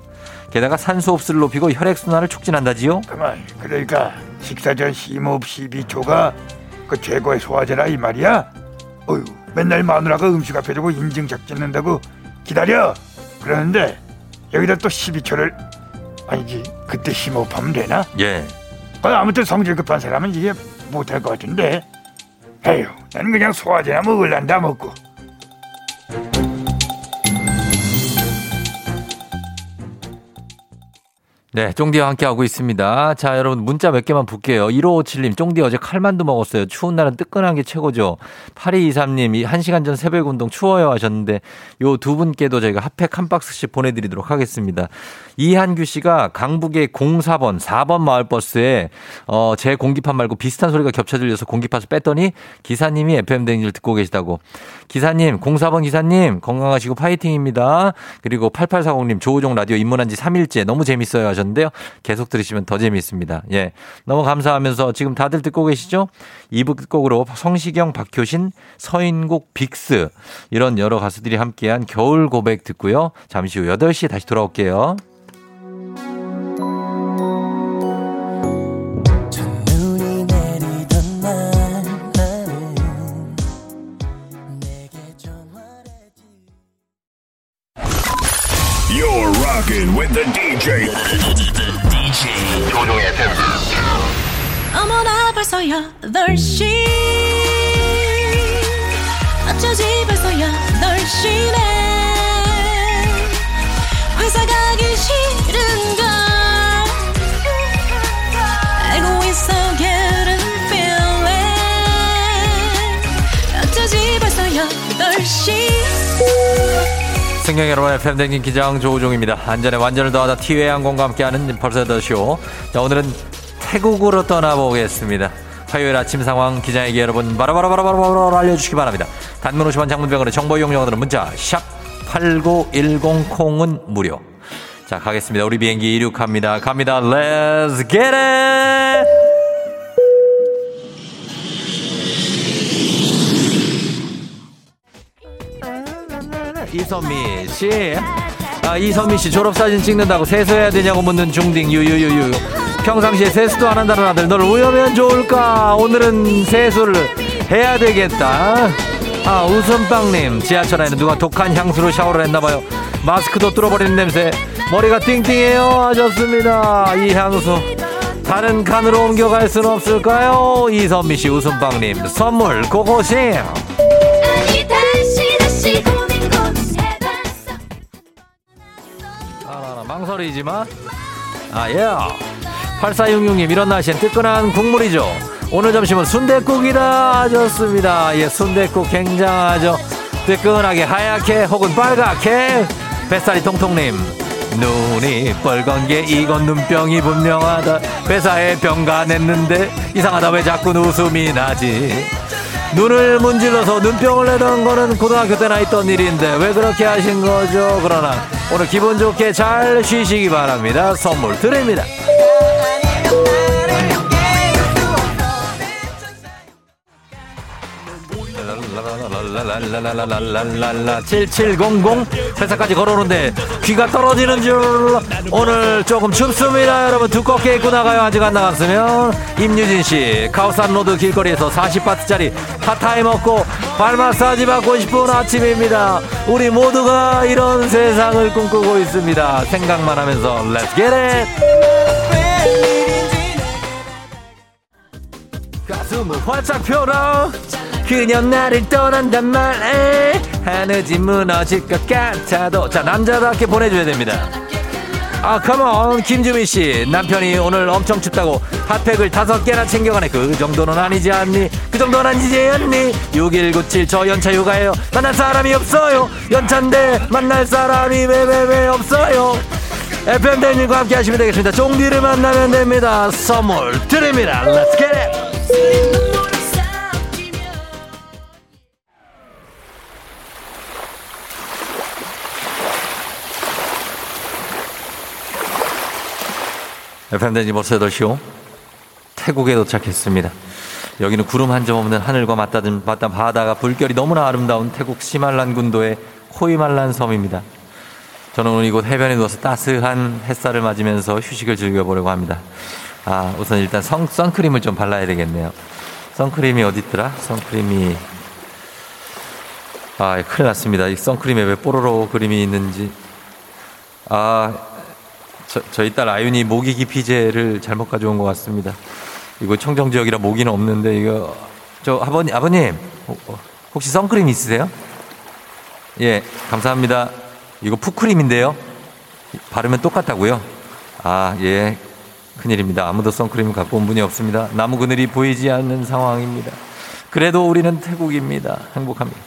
게다가 산소 흡수를 높이고 혈액순환을 촉진한다지요. 그만, 그러니까 식사 전 심호흡 12초가 그 최고의 소화제라 이 말이야? 어휴, 맨날 마누라가 음식 앞에 두고 인증샷 찍는다고 기다려! 그러는데 여기다 또 12초를 아니지 그때 심호흡하면 되나? 예. 아무튼 성질 급한 사람은 이게 못할 것 같은데. 에휴, 난 그냥 소화제나 먹을란다 먹고. 네, 쫑디와 함께하고 있습니다. 자, 여러분 문자 몇 개만 볼게요. 1557님, 쫑디 어제 칼만두 먹었어요. 추운 날은 뜨끈한 게 최고죠. 8223님, 1시간 전 새벽 운동 추워요 하셨는데 요 두 분께도 저희가 핫팩 한 박스씩 보내드리도록 하겠습니다. 이한규 씨가 강북의 04번, 4번 마을버스에 제 공기판 말고 비슷한 소리가 겹쳐 들려서 공기판을 뺐더니 기사님이 FM 대행진을 듣고 계시다고. 기사님, 04번 기사님 건강하시고 파이팅입니다. 그리고 8840님, 조우종 라디오 입문한 지 3일째 너무 재밌어요 하셨는데 인데요. 계속 들으시면 더 재미있습니다. 예, 너무 감사하면서 지금 다들 듣고 계시죠? 2부 끝곡으로 성시경, 박효신, 서인국, 빅스 이런 여러 가수들이 함께한 겨울 고백 듣고요. 잠시 후 8시에 다시 돌아올게요. With the DJ. DJ. 조종의 팬들. 어머나 벌써야 8시. 어쩌지 벌써야 8시네. 회사 가기 싫은걸. 알고 있어 getting feeling. 어쩌지 벌써야 8시. 승객 여러분의 팬댕진 기장 조우종입니다. 안전에 완전을 더하다 티웨이 항공과 함께하는 벌써 더쇼. 자, 오늘은 태국으로 떠나보겠습니다. 화요일 아침 상황 기장에게 여러분 바로바로 알려주시기 바랍니다. 단문 50원 장문병원의 정보 이용료들은 문자 샵 8910콩은 무료. 자, 가겠습니다. 우리 비행기 이륙합니다. 갑니다. Let's get it! 이선미 씨, 이선미 씨 졸업사진 찍는다고 세수해야 되냐고 묻는 중딩 유유유유. 평상시에 세수도 안 한다는 아들, 널 우여면 좋을까? 오늘은 세수를 해야 되겠다. 아, 웃음빵님, 지하철 안에 누가 독한 향수로 샤워를 했나봐요. 마스크도 뚫어버리는 냄새, 머리가 띵띵해요 하셨습니다. 이 향수 다른 칸으로 옮겨갈 순 없을까요? 이선미 씨, 웃음빵님 선물 고고싱. 망설이지만 아예 8466님 이런 날씨엔 뜨끈한 국물이죠. 오늘 점심은 순댓국이다 하셨습니다. 예, 순댓국 굉장하죠. 뜨끈하게 하얗게 혹은 빨갛게. 뱃살이 통통님 눈이 빨간 게 이건 눈병이 분명하다. 회사에 병가 냈는데 이상하다 왜 자꾸 웃음이 나지. 눈을 문질러서 눈병을 내던 거는 고등학교 때나 있던 일인데 왜 그렇게 하신 거죠? 그러나 오늘 기분 좋게 잘 쉬시기 바랍니다. 선물 드립니다. 랄랄랄랄랄랄랄라 7700 회사까지 걸어오는데 귀가 떨어지는 줄. 오늘 조금 춥습니다. 여러분 두껍게 입고 나가요. 아직 안 나갔으면. 임유진씨 카우산로드 길거리에서 40바트짜리 핫타이 먹고 발 마사지 받고 싶은 아침입니다. 우리 모두가 이런 세상을 꿈꾸고 있습니다. 생각만 하면서 Let's get it. 가슴을 활짝 펴라. 그녀 나를 떠난단 말에 하늘이 무너질 것 같아도. 자, 남자답게 보내줘야 됩니다. 아, 컴온. 김주민씨, 남편이 오늘 엄청 춥다고 핫팩을 5개나 챙겨가네. 그 정도는 아니지 않니? 그 정도는 아니지 않니? 6197 저 연차 휴가예요. 만날 사람이 없어요. 연차인데 만날 사람이 왜 없어요. FM 대님과 함께 하시면 되겠습니다. 종디를 만나면 됩니다. 선물 드립니다. Let's get it. FM대님 벌써 8시요. 태국에 도착했습니다. 여기는 구름 한 점 없는 하늘과 맞닿은 바다가 불결이 너무나 아름다운 태국 시말란 군도의 코이말란 섬입니다. 저는 오늘 이곳 해변에 누워서 따스한 햇살을 맞으면서 휴식을 즐겨보려고 합니다. 아, 우선 일단 선크림을 좀 발라야 되겠네요. 선크림이 어디 있더라? 선크림이... 아, 큰일 났습니다. 이 선크림에 왜 뽀로로 그림이 있는지... 아... 저희 딸 아윤이 모기 기피제를 잘못 가져온 것 같습니다. 이거 청정 지역이라 모기는 없는데 이거 저 아버님 혹시 선크림 있으세요? 예, 감사합니다. 이거 푸크림인데요. 바르면 똑같다고요? 아, 예, 큰일입니다. 아무도 선크림 갖고 온 분이 없습니다. 나무 그늘이 보이지 않는 상황입니다. 그래도 우리는 태국입니다. 행복합니다.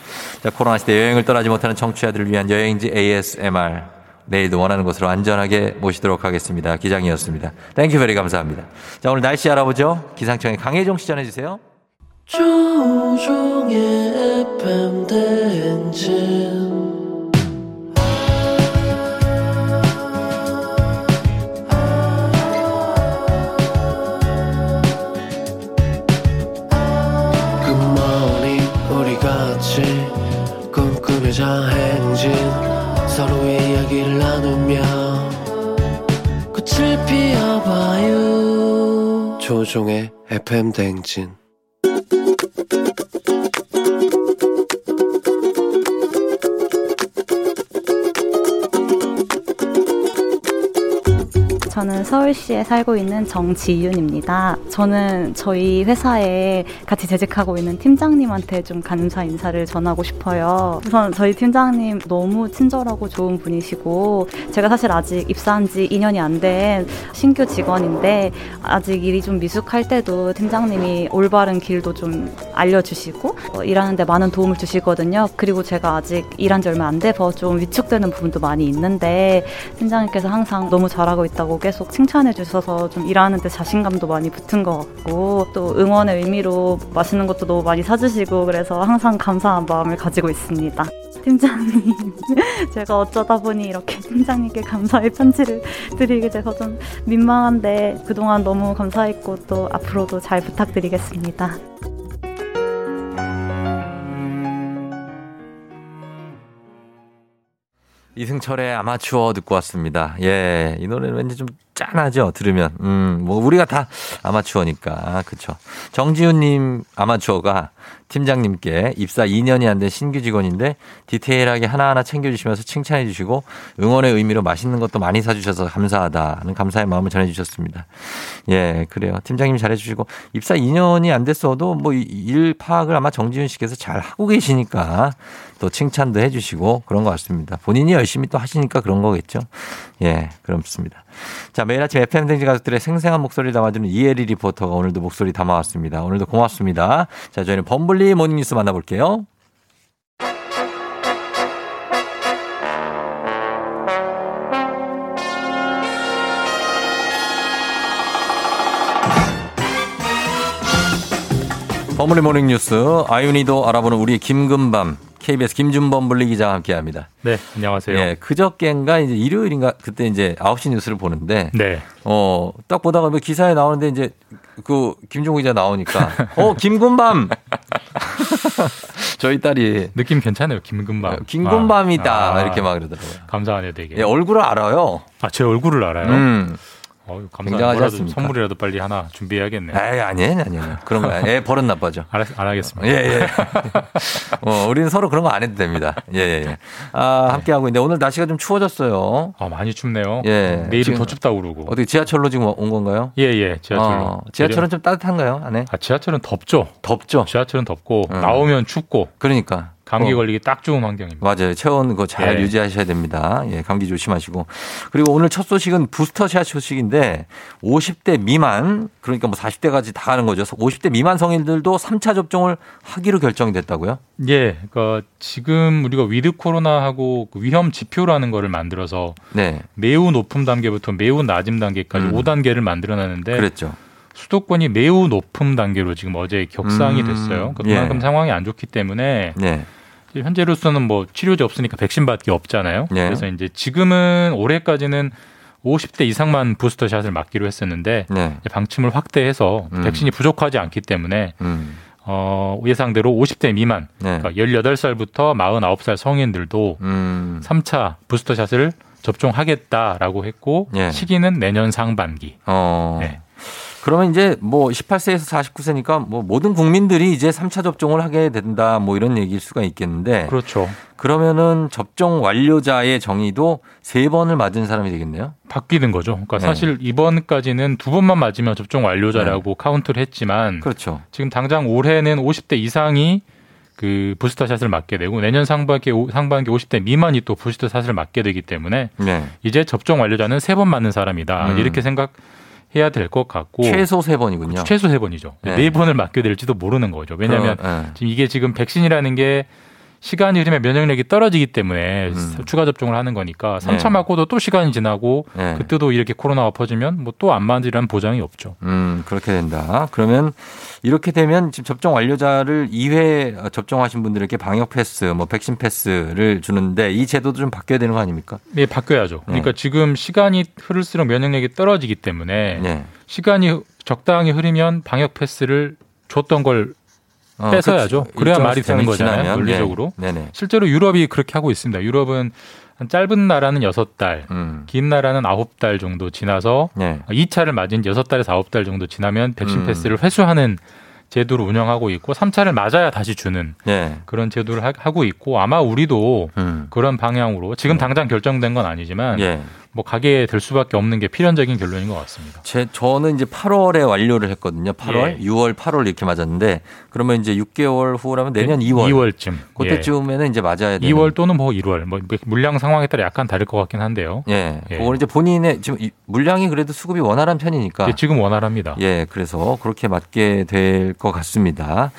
자, 코로나 시대 여행을 떠나지 못하는 청취자들을 위한 여행지 ASMR. 내일도 원하는 곳으로 안전하게 모시도록 하겠습니다. 기장이었습니다. 땡큐 베리 감사합니다. 자, 오늘 날씨 알아보죠. 기상청의 강혜종 씨 전해주세요. Good morning, 우리 같이 꿈꾸며자 행진. 서로의 이야기를 나누며 꽃을 피워봐요. 조종의 FM 대행진. 저는 서울시에 살고 있는 정지윤입니다. 저는 저희 회사에 같이 재직하고 있는 팀장님한테 좀 감사 인사를 전하고 싶어요. 우선 저희 팀장님 너무 친절하고 좋은 분이시고, 제가 사실 아직 입사한 지 2년이 안 된 신규 직원인데 아직 일이 좀 미숙할 때도 팀장님이 올바른 길도 좀 알려주시고 일하는 데 많은 도움을 주시거든요. 그리고 제가 아직 일한 지 얼마 안 돼서 좀 위축되는 부분도 많이 있는데 팀장님께서 항상 너무 잘하고 있다고 계속 칭찬해 주셔서 좀 일하는 데 자신감도 많이 붙은 것 같고, 또 응원의 의미로 맛있는 것도 너무 많이 사주시고, 그래서 항상 감사한 마음을 가지고 있습니다. 팀장님, 제가 어쩌다 보니 이렇게 팀장님께 감사의 편지를 드리게 돼서 좀 민망한데 그동안 너무 감사했고 또 앞으로도 잘 부탁드리겠습니다. 이승철의 아마추어 듣고 왔습니다. 예, 이 노래는 왠지 좀 짠하죠? 들으면. 뭐 우리가 다 아마추어니까. 그렇죠. 정지훈님 아마추어가 팀장님께 입사 2년이 안 된 신규 직원인데 디테일하게 하나하나 챙겨주시면서 칭찬해 주시고 응원의 의미로 맛있는 것도 많이 사주셔서 감사하다는 감사의 마음을 전해주셨습니다. 예, 그래요. 팀장님 잘해주시고 입사 2년이 안 됐어도 뭐 일 파악을 아마 정지훈 씨께서 잘 하고 계시니까 또 칭찬도 해주시고 그런 것 같습니다. 본인이 열심히 또 하시니까 그런 거겠죠. 예, 그렇습니다. 자, 매일 아침 FM댕지 가족들의 생생한 목소리를 담아주는 이혜리 리포터가 오늘도 목소리 담아왔습니다. 오늘도 고맙습니다. 자, 저희는 범블리 모닝뉴스 만나볼게요. 버블리 모닝 뉴스 아윤이도 알아보는 우리 김금밤 KBS 김준범 분리 기자와 함께합니다. 네, 안녕하세요. 예, 그저께인가 이제 일요일인가 그때 이제 9시 뉴스를 보는데, 네, 딱 보다가 뭐 기사에 나오는데 이제 그 김종국 기자 나오니까, 김금밤. 저희 딸이 느낌 괜찮아요, 김금밤. 김금밤이다 이렇게 막 그러더라고요. 감사하네요, 되게. 예, 얼굴을 알아요. 아, 제 얼굴을 알아요? 굉장하지 않습니까? 선물이라도 빨리 하나 준비해야겠네요. 아니에요. 그런 거 아니에요. 버릇 나빠져. 안 하겠습니다. 예. 우리는 서로 그런 거 안 해도 됩니다. 예. 아, 함께 하고 있는데 오늘 날씨가 좀 추워졌어요. 많이 춥네요. 예. 내일은 더 춥다고 그러고. 어떻게 지하철로 지금 온 건가요? 예. 지하철로. 지하철은 좀 따뜻한가요? 안에? 아, 지하철은 덥죠. 지하철은 덥고 나오면 춥고. 그러니까. 감기 걸리기 딱 좋은 환경입니다. 맞아요. 체온 그거 잘 유지하셔야 됩니다. 예, 감기 조심하시고. 그리고 오늘 첫 소식은 부스터샷 소식인데 50대 미만, 그러니까 뭐 40대까지 다 하는 거죠. 50대 미만 성인들도 3차 접종을 하기로 결정이 됐다고요? 예. 그러니까 지금 우리가 위드 코로나하고 그 위험 지표라는 거를 만들어서, 네, 매우 높은 단계부터 매우 낮은 단계까지 5단계를 만들어놨는데, 그랬죠. 수도권이 매우 높은 단계로 지금 어제 격상이 됐어요. 그만큼 상황이 안 좋기 때문에, 네, 현재로서는 뭐 치료제 없으니까 백신밖에 없잖아요. 네. 그래서 이제 지금은 올해까지는 50대 이상만 부스터샷을 맞기로 했었는데, 네, 방침을 확대해서 백신이 부족하지 않기 때문에 예상대로 50대 미만, 네, 그러니까 18살부터 49살 성인들도 3차 부스터샷을 접종하겠다라고 했고, 네, 시기는 내년 상반기. 네. 그러면 이제 뭐 18세에서 49세니까 뭐 모든 국민들이 이제 3차 접종을 하게 된다 뭐 이런 얘기일 수가 있겠는데. 그렇죠. 그러면은 접종 완료자의 정의도 3번을 맞은 사람이 되겠네요. 바뀌는 거죠. 그러니까 사실 이번까지는 2번만 맞으면 접종 완료자라고 카운트를 했지만. 그렇죠. 지금 당장 올해는 50대 이상이 그 부스터샷을 맞게 되고 내년 상반기 50대 미만이 또 부스터샷을 맞게 되기 때문에, 네, 이제 접종 완료자는 3번 맞는 사람이다. 이렇게 해야 될 것 같고. 최소 3번이군요. 최소 3번이죠. 네. 4번을 맞게 될지도 모르는 거죠. 왜냐하면 지금 이게 지금 백신이라는 게 시간이 흐르면 면역력이 떨어지기 때문에 추가 접종을 하는 거니까 3차 맞고도 또 시간이 지나고, 네, 그때도 이렇게 코로나가 퍼지면 뭐 또 안 맞으라는 보장이 없죠. 그렇게 된다. 그러면 이렇게 되면 지금 접종 완료자를 2회 접종하신 분들에게 방역 패스, 뭐 백신 패스를 주는데 이 제도도 좀 바뀌어야 되는 거 아닙니까? 네, 바뀌어야죠. 그러니까 지금 시간이 흐를수록 면역력이 떨어지기 때문에, 네, 시간이 적당히 흐르면 방역 패스를 줬던 걸 뺏어야죠. 그래야 말이 되는 거잖아요. 지나면. 논리적으로. 네. 실제로 유럽이 그렇게 하고 있습니다. 유럽은 한 짧은 나라는 6달, 긴 나라는 9달 정도 지나서, 네, 2차를 맞은 6달에서 9달 정도 지나면 백신 패스를 회수하는 제도를 운영하고 있고 3차를 맞아야 다시 주는, 네, 그런 제도를 하고 있고 아마 우리도 그런 방향으로 지금 당장 결정된 건 아니지만, 네, 뭐 가게 될 수밖에 없는 게 필연적인 결론인 것 같습니다. 저는 이제 8월에 완료를 했거든요. 8월, 6월, 8월 이렇게 맞았는데 그러면 이제 6개월 후라면 내년 2월쯤. 그때쯤에는 이제 맞아야 돼요. 2월 또는 뭐 1월. 뭐 물량 상황에 따라 약간 다를 것 같긴 한데요. 예. 그걸 이제 본인의 지금 물량이 그래도 수급이 원활한 편이니까. 예, 지금 원활합니다. 예, 그래서 그렇게 맞게 될 것 같습니다.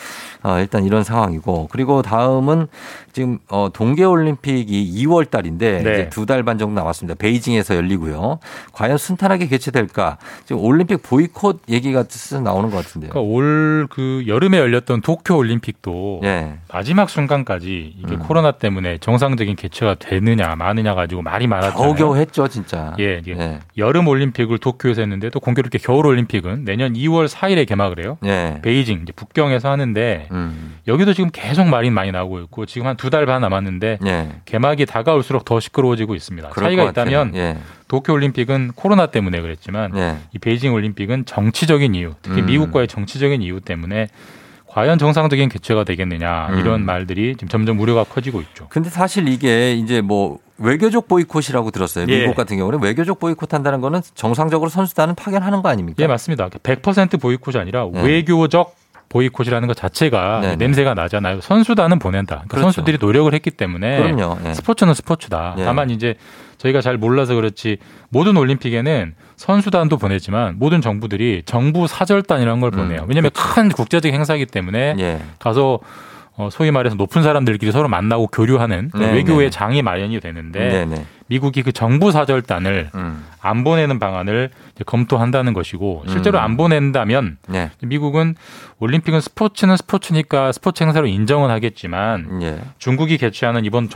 일단 이런 상황이고 그리고 다음은 지금 동계올림픽이 2월 달인데, 네, 이제 2달 반 정도 남았습니다. 베이징에서 열리고요. 과연 순탄하게 개최될까? 지금 올림픽 보이콧 얘기가 슬슬 나오는 것 같은데요. 그러니까 올 그 여름에 열렸던 도쿄올림픽도, 네, 마지막 순간까지 이게 코로나 때문에 정상적인 개최가 되느냐 마느냐 가지고 말이 많았잖아요. 겨우겨우 했죠, 진짜. 예. 여름 올림픽을 도쿄에서 했는데 또 공교롭게 겨울 올림픽은 내년 2월 4일에 개막을 해요. 예. 베이징 이제 북경에서 하는데 여기도 지금 계속 말이 많이 나오고 있고 지금 한 2달 반 남았는데, 예, 개막이 다가올수록 더 시끄러워지고 있습니다. 차이가 있다면, 예, 도쿄올림픽은 코로나 때문에 그랬지만, 예, 이 베이징올림픽은 정치적인 이유, 특히 미국과의 정치적인 이유 때문에 과연 정상적인 개최가 되겠느냐 이런 말들이 지금 점점 우려가 커지고 있죠. 근데 사실 이게 이제 뭐 외교적 보이콧이라고 들었어요. 미국 같은 경우는 외교적 보이콧한다는 거는 정상적으로 선수단은 파견하는 거 아닙니까? 예, 맞습니다. 100% 보이콧이 아니라 외교적 보이콧이라는 것 자체가, 네네, 냄새가 나잖아요. 선수단은 보낸다. 그러니까 그렇죠. 선수들이 노력을 했기 때문에. 그럼요. 네. 스포츠는 스포츠다. 네. 다만 이제 저희가 잘 몰라서 그렇지 모든 올림픽에는 선수단도 보내지만 모든 정부들이 정부 사절단이라는 걸 보내요. 왜냐하면 큰 국제적 행사이기 때문에, 네, 가서 소위 말해서 높은 사람들끼리 서로 만나고 교류하는 네, 외교의 네. 장이 마련이 되는데 네, 네. 미국이 그 정부 사절단을 안 보내는 방안을 이제 검토한다는 것이고 실제로 안 보낸다면 네. 미국은 올림픽은 스포츠는 스포츠니까 스포츠 행사로 인정은 하겠지만 네. 중국이 개최하는 이번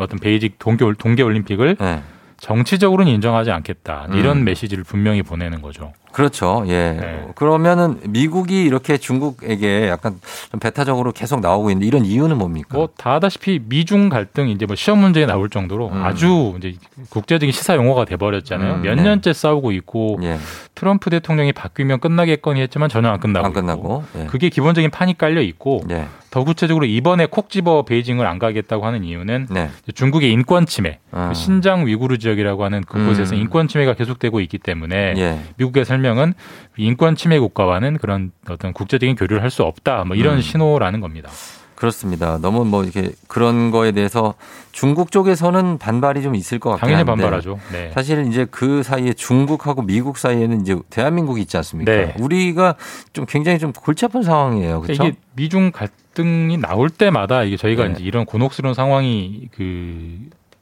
어떤 베이징 동계 올림픽을 네. 정치적으로는 인정하지 않겠다. 이런 메시지를 분명히 보내는 거죠. 그렇죠. 예. 네. 그러면은 미국이 이렇게 중국에게 약간 좀 배타적으로 계속 나오고 있는데 이런 이유는 뭡니까? 뭐 다 아다시피 미중 갈등 이제 뭐 시험 문제에 나올 정도로 아주 이제 국제적인 시사 용어가 돼버렸잖아요. 몇 네. 년째 싸우고 있고 예. 트럼프 대통령이 바뀌면 끝나겠거니 했지만 전혀 안 끝나고. 예. 그게 기본적인 판이 깔려 있고 예. 더 구체적으로 이번에 콕 집어 베이징을 안 가겠다고 하는 이유는 네. 중국의 인권 침해, 신장 위구르 지역이라고 하는 그곳에서 인권 침해가 계속되고 있기 때문에 예. 미국의 설명은 인권 침해 국가와는 그런 어떤 국제적인 교류를 할 수 없다, 뭐 이런 신호라는 겁니다. 그렇습니다. 너무 뭐 이렇게 그런 거에 대해서 중국 쪽에서는 반발이 좀 있을 것 같긴 한데. 당연히 반발하죠. 네. 사실 이제 그 사이에 중국하고 미국 사이에는 이제 대한민국이 있지 않습니까? 네. 우리가 좀 굉장히 좀 골치 아픈 상황이에요. 그렇죠? 이게 미중 갈등이 나올 때마다 이게 저희가 네. 이제 이런 곤혹스러운 상황이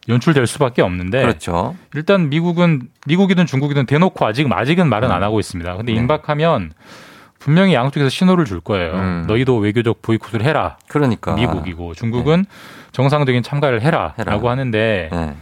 연출될 수밖에 없는데 그렇죠. 일단 미국은 미국이든 중국이든 대놓고 아직은 말은 안 하고 있습니다. 근데 네. 임박하면 분명히 양쪽에서 신호를 줄 거예요. 너희도 외교적 보이콧을 해라. 그러니까 미국이고 중국은 네. 정상적인 참가를 해라라고 하는데 네.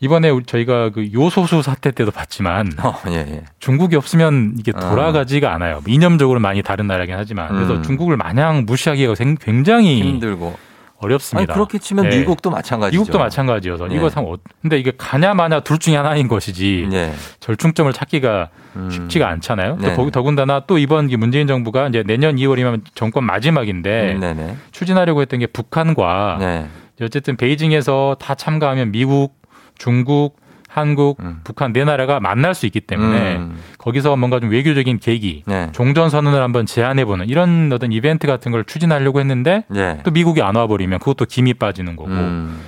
이번에 저희가 그 요소수 사태 때도 봤지만 예. 중국이 없으면 이게 돌아가지가 않아요. 이념적으로 많이 다른 나라긴 하지만 그래서 중국을 마냥 무시하기가 굉장히 힘들고 어렵습니다. 아니, 그렇게 치면 네. 미국도 마찬가지여서 네. 이거 참 근데 이게 가냐 마냐 둘 중에 하나인 것이지 네. 절충점을 찾기가 쉽지가 않잖아요. 네. 더군다나 또 이번 문재인 정부가 이제 내년 2월이면 정권 마지막인데 네. 추진하려고 했던 게 북한과 네. 어쨌든 베이징에서 다 참가하면 미국, 중국, 한국, 북한 네 나라가 만날 수 있기 때문에 거기서 뭔가 좀 외교적인 계기, 네. 종전선언을 한번 제안해보는 이런 어떤 이벤트 같은 걸 추진하려고 했는데 네. 또 미국이 안 와버리면 그것도 김이 빠지는 거고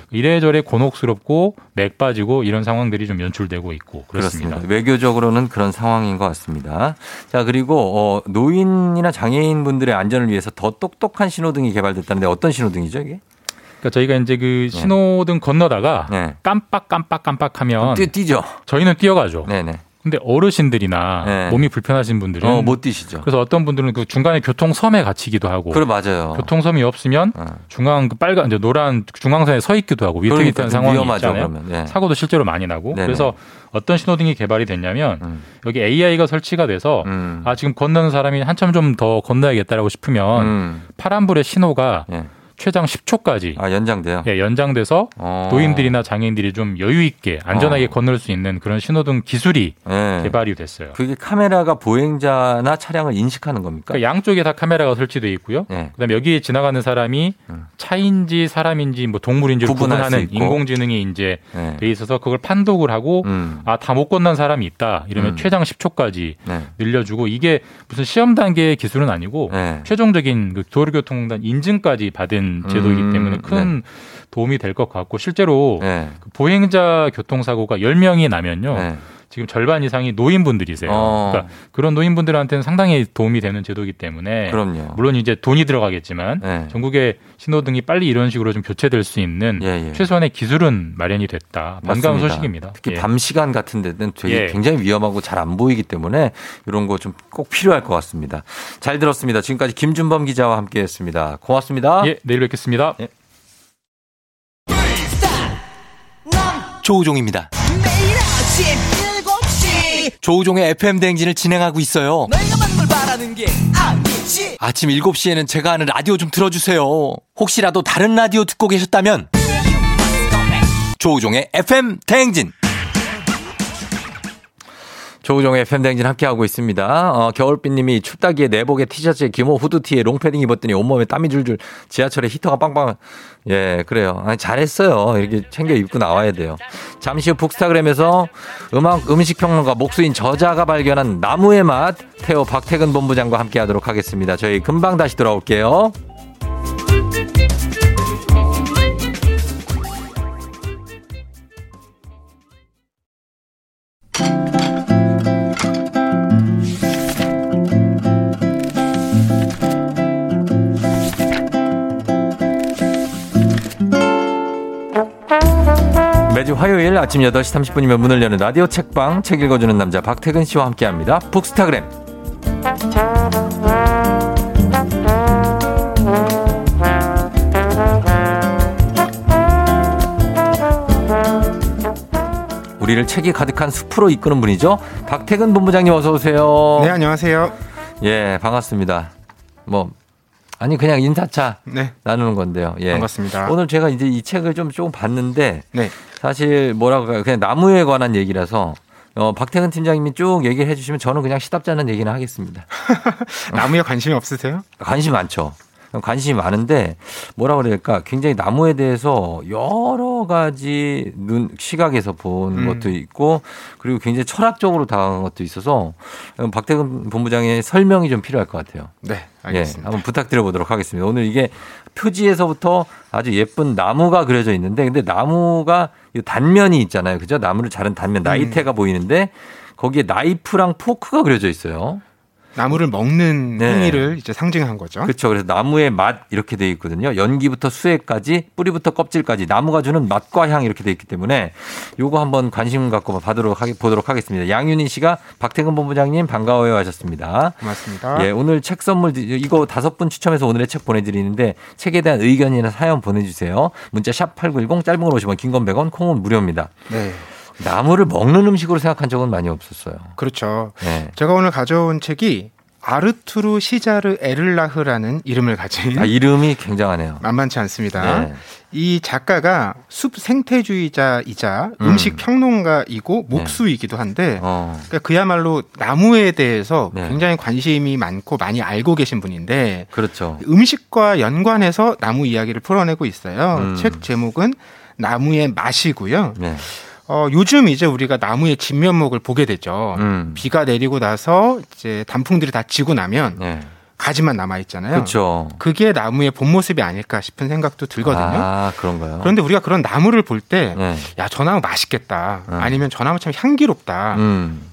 이래저래 곤혹스럽고 맥 빠지고 이런 상황들이 좀 연출되고 있고 그렇습니다. 외교적으로는 그런 상황인 것 같습니다. 자 그리고 노인이나 장애인분들의 안전을 위해서 더 똑똑한 신호등이 개발됐다는데 어떤 신호등이죠 이게? 그러니까 저희가 이제 그 신호등 건너다가 네. 깜빡하면 뛰죠. 저희는 뛰어가죠. 네네. 근데 어르신들이나 네. 몸이 불편하신 분들은 못 뛰시죠. 그래서 어떤 분들은 그 중간에 교통섬에 갇히기도 하고. 그래 맞아요. 교통섬이 없으면 중앙 그 빨간 이제 노란 중앙선에 서 있기도 하고 위태위태한 상황이 위험하죠, 있잖아요. 네. 사고도 실제로 많이 나고. 네네. 그래서 어떤 신호등이 개발이 됐냐면 여기 AI가 설치가 돼서 아 지금 건너는 사람이 한참 좀 더 건너야겠다라고 싶으면 파란불의 신호가 네. 최장 10초까지 연장돼요. 예, 연장돼서 노인들이나 장애인들이 좀 여유 있게 안전하게 건널 수 있는 그런 신호등 기술이 네. 개발이 됐어요. 그게 카메라가 보행자나 차량을 인식하는 겁니까? 그러니까 양쪽에 다 카메라가 설치되어 있고요. 네. 그다음에 여기에 지나가는 사람이 차인지 사람인지 뭐 동물인지 구분하는 인공지능이 이제 네. 돼 있어서 그걸 판독을 하고 아, 다 못 건넌 사람이 있다. 이러면 최장 10초까지 네. 늘려주고 이게 무슨 시험 단계의 기술은 아니고 네. 최종적인 그 도로교통공단 인증까지 받은 제도이기 때문에 큰 도움이 될 것 같고 실제로 네. 보행자 교통사고가 10명이 나면요. 네. 지금 절반 이상이 노인분들이세요. 그러니까 그런 노인분들한테는 상당히 도움이 되는 제도이기 때문에 그럼요. 물론 이제 돈이 들어가겠지만 네. 전국의 신호등이 빨리 이런 식으로 좀 교체될 수 있는 예. 최소한의 기술은 마련이 됐다. 반가운 맞습니다. 소식입니다. 특히 예. 밤 시간 같은 데는 되게 예. 굉장히 위험하고 잘 안 보이기 때문에 이런 거 좀 꼭 필요할 것 같습니다. 잘 들었습니다. 지금까지 김준범 기자와 함께했습니다. 고맙습니다. 예, 내일 뵙겠습니다. 예. 조우종입니다. 매일 아침 조우종의 FM 대행진을 진행하고 있어요. 내가 만물 바라는 게 아니지. 아침 7시에는 제가 하는 라디오 좀 들어주세요. 혹시라도 다른 라디오 듣고 계셨다면 조우종의 FM 대행진. 조우종의 FM 대행진 함께하고 있습니다. 겨울빛님이 춥다기에 내복에 티셔츠에 기모 후드티에 롱패딩 입었더니 온몸에 땀이 줄줄 지하철에 히터가 빵빵. 예, 그래요. 아니, 잘했어요. 이렇게 챙겨 입고 나와야 돼요. 잠시 후 북스타그램에서 음식평론가 목수인 저자가 발견한 나무의 맛 태호 박태근 본부장과 함께하도록 하겠습니다. 저희 금방 다시 돌아올게요. 매주 화요일 아침 8시 30분이면 문을 여는 라디오 책방, 책 읽어주는 남자 박태근 씨와 함께합니다. 북스타그램. 우리를 책이 가득한 숲으로 이끄는 분이죠. 박태근 본부장님 어서 오세요. 네, 안녕하세요. 예, 반갑습니다. 그냥 인사차 네. 나누는 건데요. 예. 반갑습니다. 오늘 제가 이제 이 책을 조금 봤는데 네. 사실 그냥 나무에 관한 얘기라서 박태근 팀장님이 쭉 얘기를 해주시면 저는 그냥 시답잖은 얘기는 하겠습니다. 나무에 관심이 없으세요? 관심 많죠. 관심이 많은데 굉장히 나무에 대해서 여러 가지 시각에서 본 것도 있고 그리고 굉장히 철학적으로 다가간 것도 있어서 박태근 본부장의 설명이 좀 필요할 것 같아요. 네, 알겠습니다. 예, 한번 부탁드려보도록 하겠습니다. 오늘 이게 표지에서부터 아주 예쁜 나무가 그려져 있는데 근데 나무가 단면이 있잖아요. 그죠? 나무를 자른 단면, 나이테가 보이는데 거기에 나이프랑 포크가 그려져 있어요. 나무를 먹는 행위를 이제 상징한 거죠. 그렇죠. 그래서 나무의 맛 이렇게 되어 있거든요. 연기부터 수액까지, 뿌리부터 껍질까지 나무가 주는 맛과 향 이렇게 되어 있기 때문에 요거 한번 관심 갖고 보도록 하겠습니다. 양윤희 씨가 박태근 본부장님 반가워요 하셨습니다. 고맙습니다. 예, 오늘 책 선물 이거 5분 추첨해서 오늘의 책 보내드리는데 책에 대한 의견이나 사연 보내주세요. 문자 샵 8910 짧은 걸 50원, 긴 건 100원, 콩은 무료입니다. 네. 나무를 먹는 음식으로 생각한 적은 많이 없었어요. 그렇죠. 네. 제가 오늘 가져온 책이 아르투르 시자르 에를라흐라는 이름을 가진. 이름이 굉장하네요. 만만치 않습니다. 네. 이 작가가 숲 생태주의자이자 음식 평론가이고 목수이기도 한데 그러니까 그야말로 나무에 대해서 굉장히 관심이 많고 많이 알고 계신 분인데 그렇죠. 음식과 연관해서 나무 이야기를 풀어내고 있어요. 책 제목은 나무의 맛이고요. 네. 요즘 이제 우리가 나무의 진면목을 보게 되죠. 비가 내리고 나서 이제 단풍들이 다 지고 나면 가지만 남아 있잖아요. 그렇죠. 그게 나무의 본 모습이 아닐까 싶은 생각도 들거든요. 아, 그런가요? 그런데 우리가 그런 나무를 볼 때, 야, 저 나무 맛있겠다. 아니면 저 나무 참 향기롭다.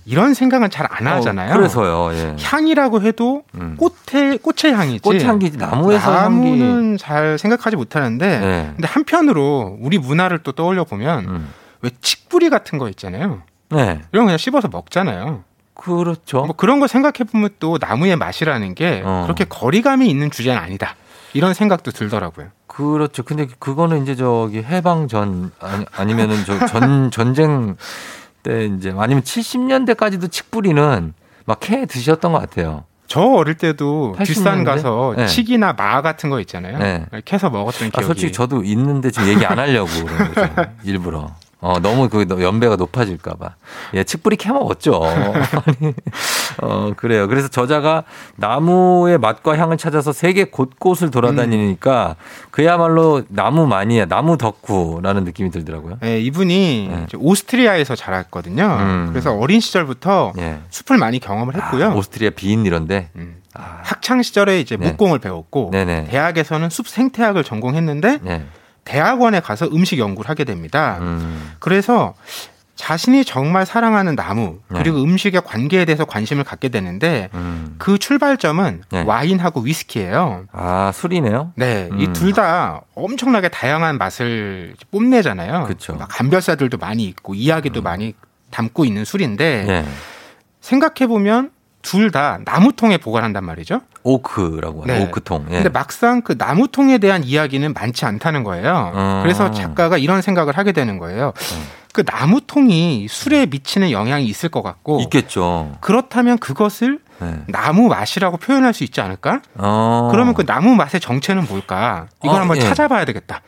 이런 생각은 잘 안 하잖아요. 그래서요. 예. 향이라고 해도 꽃의 향이지. 꽃향기지. 나무에서 나무는 향기. 잘 생각하지 못하는데, 근데 한편으로 우리 문화를 또 떠올려 보면. 왜 칡뿌리 같은 거 있잖아요. 네. 이런 거 그냥 씹어서 먹잖아요. 그렇죠. 그런 거 생각해 보면 또 나무의 맛이라는 게 그렇게 거리감이 있는 주제는 아니다. 이런 생각도 들더라고요. 그렇죠. 근데 그거는 이제 해방 전 아니면은 전쟁 때 이제 아니면 70년대까지도 칡뿌리는 막 캐 드셨던 것 같아요. 저 어릴 때도 80년대? 뒷산 가서 칡이나 마 같은 거 있잖아요. 캐서 먹었던 기억이. 솔직히 저도 있는데 지금 얘기 안 하려고 그런 거죠. 일부러. 너무 연배가 높아질까봐. 예, 칡뿌리 캐먹었죠. 그래요. 그래서 저자가 나무의 맛과 향을 찾아서 세계 곳곳을 돌아다니니까 그야말로 나무 마니아, 나무 덕후라는 느낌이 들더라고요. 네, 이분이 오스트리아에서 자랐거든요. 그래서 어린 시절부터 숲을 많이 경험을 했고요. 오스트리아 빈 이런데. 학창 시절에 이제 목공을 배웠고 대학에서는 숲 생태학을 전공했는데. 대학원에 가서 음식 연구를 하게 됩니다. 그래서 자신이 정말 사랑하는 나무 그리고 음식의 관계에 대해서 관심을 갖게 되는데 그 출발점은 와인하고 위스키예요. 아, 술이네요? 네. 이 둘 다 엄청나게 다양한 맛을 뽐내잖아요. 그렇죠. 감별사들도 많이 있고 이야기도 많이 담고 있는 술인데 생각해보면 둘 다 나무통에 보관한단 말이죠. 오크라고 하는 오크통. 예. 근데 막상 그 나무통에 대한 이야기는 많지 않다는 거예요. 그래서 작가가 이런 생각을 하게 되는 거예요. 그 나무통이 술에 미치는 영향이 있을 것 같고 있겠죠. 그렇다면 그것을 나무 맛이라고 표현할 수 있지 않을까? 그러면 그 나무 맛의 정체는 뭘까? 이걸 한번 찾아봐야 되겠다.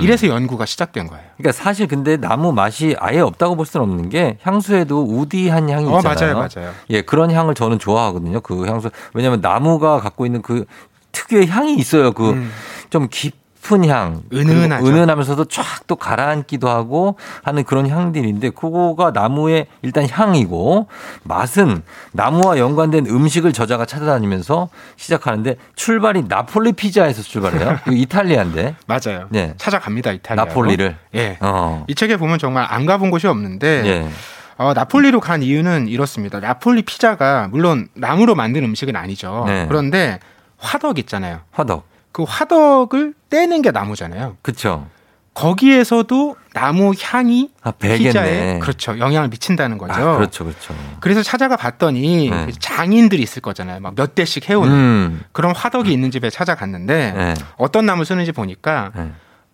이래서 연구가 시작된 거예요. 그러니까 사실 근데 나무 맛이 아예 없다고 볼 수는 없는 게 향수에도 우디한 향이 있잖아요. 맞아요. 예, 그런 향을 저는 좋아하거든요. 그 향수. 왜냐하면 나무가 갖고 있는 그 특유의 향이 있어요. 그 좀 깊은 향. 은은하면서도 쫙 또 가라앉기도 하고 하는 그런 향들인데 그거가 나무의 일단 향이고 맛은 나무와 연관된 음식을 저자가 찾아다니면서 시작하는데 출발이 나폴리 피자에서 출발해요. 이탈리아인데. 맞아요. 네. 찾아갑니다. 이탈리아. 나폴리를. 예. 이 책에 보면 정말 안 가본 곳이 없는데 나폴리로 간 이유는 이렇습니다. 나폴리 피자가 물론 나무로 만든 음식은 아니죠. 그런데 화덕 있잖아요. 그 화덕을 떼는 게 나무잖아요. 그렇죠. 거기에서도 나무 향이 피자에 그렇죠 영향을 미친다는 거죠. 아, 그렇죠, 그렇죠. 그래서 찾아가 봤더니 네. 장인들이 있을 거잖아요. 막 몇 대씩 해오는 그런 화덕이 있는 집에 찾아갔는데 네. 어떤 나무 쓰는지 보니까 네.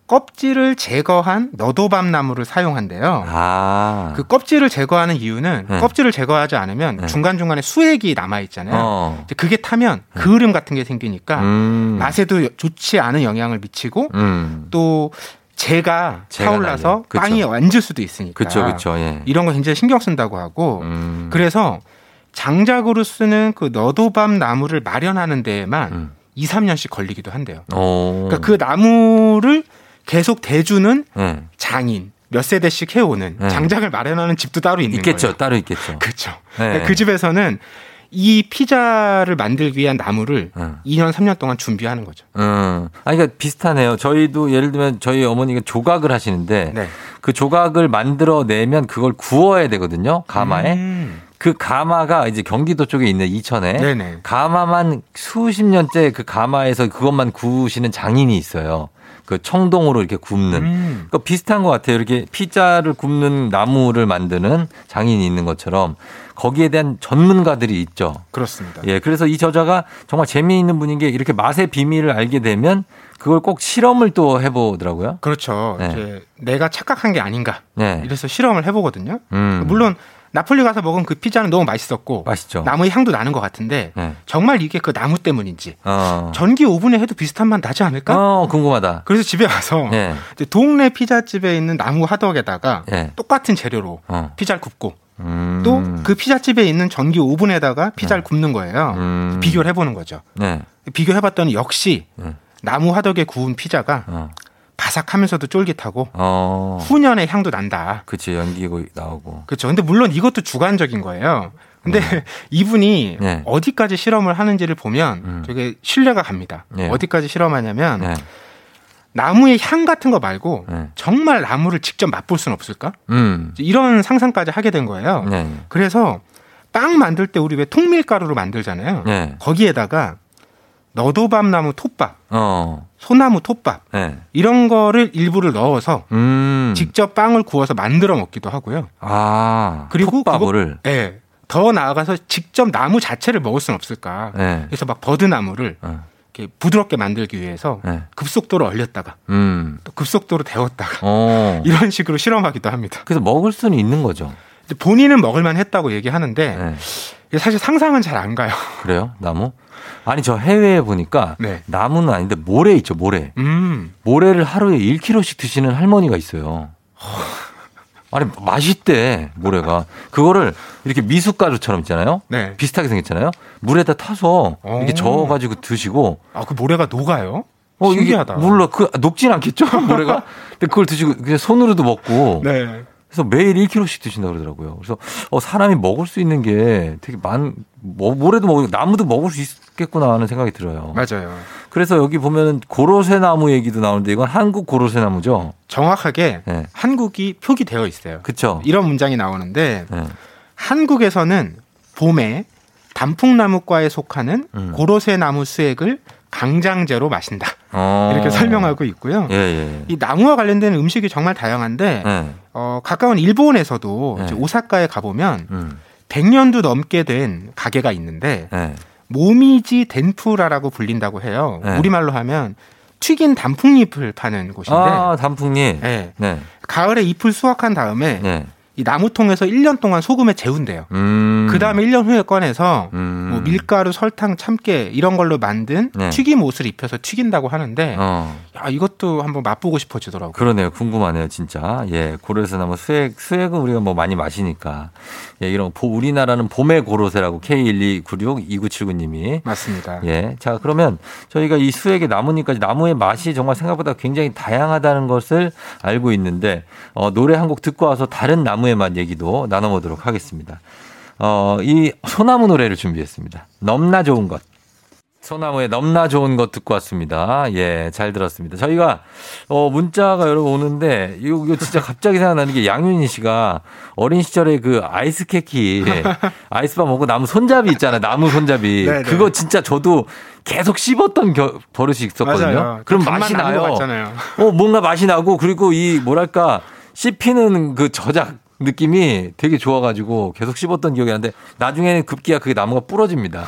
껍질을 제거한 너도밤나무를 사용한대요. 아. 그 껍질을 제거하는 이유는 네. 껍질을 제거하지 않으면 네. 중간중간에 수액이 남아있잖아요. 그게 타면 그을음 같은 게 생기니까 맛에도 좋지 않은 영향을 미치고 또 재가 타올라서 빵이 앉을 수도 있으니까 그쵸, 그쵸, 예. 이런 거 굉장히 신경 쓴다고 하고 그래서 장작으로 쓰는 그 너도밤나무를 마련하는 데에만 2, 3년씩 걸리기도 한대요. 그러니까 그 나무를 계속 대주는 장인 몇 세대씩 해오는 장작을 마련하는 집도 따로 있는 있겠죠, 거예요. 따로 있겠죠. 그렇죠. 네. 그 집에서는 이 피자를 만들기 위한 나무를 2년, 3년 동안 준비하는 거죠. 아니, 그러니까 비슷하네요. 저희도 예를 들면 저희 어머니가 조각을 하시는데 네. 그 조각을 만들어내면 그걸 구워야 되거든요. 가마에. 그 가마가 이제 경기도 쪽에 있는 이천에 네네. 가마만 수십 년째 그 가마에서 그것만 구우시는 장인이 있어요. 그 청동으로 이렇게 굽는 그러니까 비슷한 것 같아요. 이렇게 피자를 굽는 나무를 만드는 장인이 있는 것처럼 거기에 대한 전문가들이 있죠. 그렇습니다. 예, 그래서 이 저자가 정말 재미있는 분인 게 이렇게 맛의 비밀을 알게 되면 그걸 꼭 실험을 또 해보더라고요. 그렇죠. 네. 이제 내가 착각한 게 아닌가. 네. 이래서 실험을 해보거든요. 물론 나폴리 가서 먹은 그 피자는 너무 맛있었고 맛있죠. 나무의 향도 나는 것 같은데 네. 정말 이게 그 나무 때문인지 전기 오븐에 해도 비슷한 맛 나지 않을까? 궁금하다. 그래서 집에 와서 네. 동네 피자집에 있는 나무 화덕에다가 네. 똑같은 재료로 피자를 굽고 또 그 피자집에 있는 전기 오븐에다가 피자를 네. 굽는 거예요. 비교를 해보는 거죠. 네. 비교해봤더니 역시 나무 화덕에 구운 피자가 바삭하면서도 쫄깃하고 후년의 향도 난다. 그치, 연기고 나오고. 그렇죠. 근데 물론 이것도 주관적인 거예요. 근데 이분이 네. 어디까지 실험을 하는지를 보면 되게 신뢰가 갑니다. 네. 어디까지 실험하냐면 네. 나무의 향 같은 거 말고 네. 정말 나무를 직접 맛볼 수는 없을까? 이런 상상까지 하게 된 거예요. 네. 그래서 빵 만들 때 우리 왜 통밀가루로 만들잖아요. 네. 거기에다가 너도밤나무 톱밥, 소나무 톱밥 네. 이런 거를 일부를 넣어서 직접 빵을 구워서 만들어 먹기도 하고요. 아, 그리고 톱밥을. 네, 더 나아가서 직접 나무 자체를 먹을 수는 없을까. 네. 그래서 막 버드나무를 이렇게 부드럽게 만들기 위해서 네. 급속도로 얼렸다가 또 급속도로 데웠다가 이런 식으로 실험하기도 합니다. 그래서 먹을 수는 있는 거죠. 본인은 먹을만 했다고 얘기하는데 네. 사실 상상은 잘 안 가요. 그래요? 나무? 아니 저 해외에 보니까 네. 나무는 아닌데 모래 있죠. 모래. 모래를 하루에 1kg씩 드시는 할머니가 있어요. 아니 맛있대 모래가. 그거를 이렇게 미숫가루처럼 있잖아요. 네. 비슷하게 생겼잖아요. 물에다 타서 이렇게 저어가지고 드시고. 아, 그 모래가 녹아요? 신기하다. 몰라. 그 녹진 않겠죠 모래가. 근데 그걸 드시고 그냥 손으로도 먹고. 네. 그래서 매일 1kg씩 드신다고 그러더라고요. 그래서 사람이 먹을 수 있는 게 되게 모래도 먹고 나무도 먹을 수 있겠구나 하는 생각이 들어요. 맞아요. 그래서 여기 보면 고로쇠나무 얘기도 나오는데 이건 한국 고로쇠나무죠? 정확하게 네. 한국이 표기되어 있어요. 그렇죠. 이런 문장이 나오는데 네. 한국에서는 봄에 단풍나무과에 속하는 고로쇠나무 수액을 강장제로 마신다. 이렇게 설명하고 있고요. 예, 예. 이 나무와 관련된 음식이 정말 다양한데 예. 가까운 일본에서도 예. 오사카에 가보면 100년도 넘게 된 가게가 있는데 예. 모미지 덴푸라라고 불린다고 해요. 예. 우리말로 하면 튀긴 단풍잎을 파는 곳인데 아, 단풍잎. 예. 네. 가을에 잎을 수확한 다음에 예. 이 나무통에서 1년 동안 소금에 재운대요. 그다음에 1년 후에 꺼내서 뭐 밀가루, 설탕, 참깨 이런 걸로 만든 네. 튀김옷을 입혀서 튀긴다고 하는데 야, 이것도 한번 맛보고 싶어지더라고요. 그러네요. 궁금하네요. 진짜. 예, 고로쇠나무 수액은 우리가 뭐 많이 마시니까. 예, 이런 우리나라는 봄의 고로쇠라고 K129692979님이. 맞습니다. 예, 자 그러면 저희가 이 수액의 나무니까 나무의 맛이 정말 생각보다 굉장히 다양하다는 것을 알고 있는데 노래 한 곡 듣고 와서 다른 나무 나무의 맛 얘기도 나눠보도록 하겠습니다. 이 소나무 노래를 준비했습니다. 넘나 좋은 것. 소나무의 넘나 좋은 것 듣고 왔습니다. 예, 잘 들었습니다. 저희가 문자가 여러분 오는데 이거 진짜 갑자기 생각나는 게 양윤희 씨가 어린 시절에 그 아이스케키 아이스바 먹고 나무 손잡이 있잖아요. 나무 손잡이. 네네. 그거 진짜 저도 계속 씹었던 버릇이 있었거든요. 맞아요. 그럼 맛이 나요. 뭔가 맛이 나고 그리고 이 뭐랄까 씹히는 그 저작 느낌이 되게 좋아가지고 계속 씹었던 기억이 나는데 나중에는 급기야 그게 나무가 부러집니다.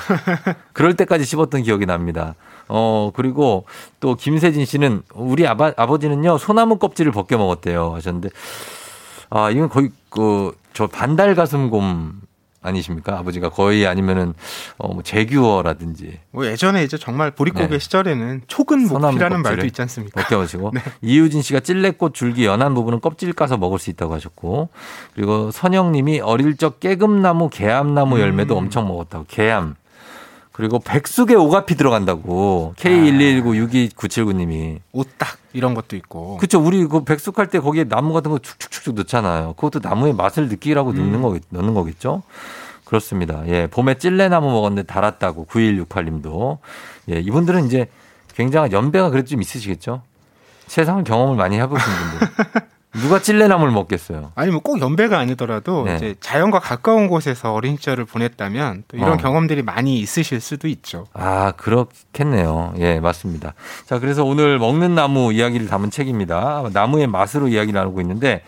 그럴 때까지 씹었던 기억이 납니다. 그리고 또 김세진 씨는 우리 아버지는요 소나무 껍질을 벗겨 먹었대요 하셨는데 아 이건 거의 저 반달가슴곰 아니십니까? 아버지가 거의 아니면은 뭐 제규어라든지. 뭐 예전에 이제 정말 보릿고개 네. 시절에는 촉은 목피라는 말도 있지 않습니까? 벗겨보시고 네. 이유진 씨가 찔레꽃 줄기 연한 부분은 껍질 까서 먹을 수 있다고 하셨고 그리고 선영님이 어릴 적 깨금나무, 개암나무 열매도 엄청 먹었다고. 개암. 그리고 백숙에 오가피 들어간다고. K121962979님이. 오딱 이런 것도 있고. 그렇죠. 우리 그 백숙할 때 거기에 나무 같은 거 축축축 넣잖아요. 그것도 나무의 맛을 느끼라고 넣는 거겠죠. 그렇습니다. 예, 봄에 찔레나무 먹었는데 달았다고. 9168님도. 예, 이분들은 이제 굉장한 연배가 그래도 좀 있으시겠죠. 세상을 경험을 많이 해보신 분들. 누가 찔레나무를 먹겠어요? 아니 뭐 꼭 연배가 아니더라도 네. 이제 자연과 가까운 곳에서 어린 시절을 보냈다면 또 이런 경험들이 많이 있으실 수도 있죠. 아 그렇겠네요. 예 맞습니다. 자 그래서 오늘 먹는 나무 이야기를 담은 책입니다. 나무의 맛으로 이야기 나누고 있는데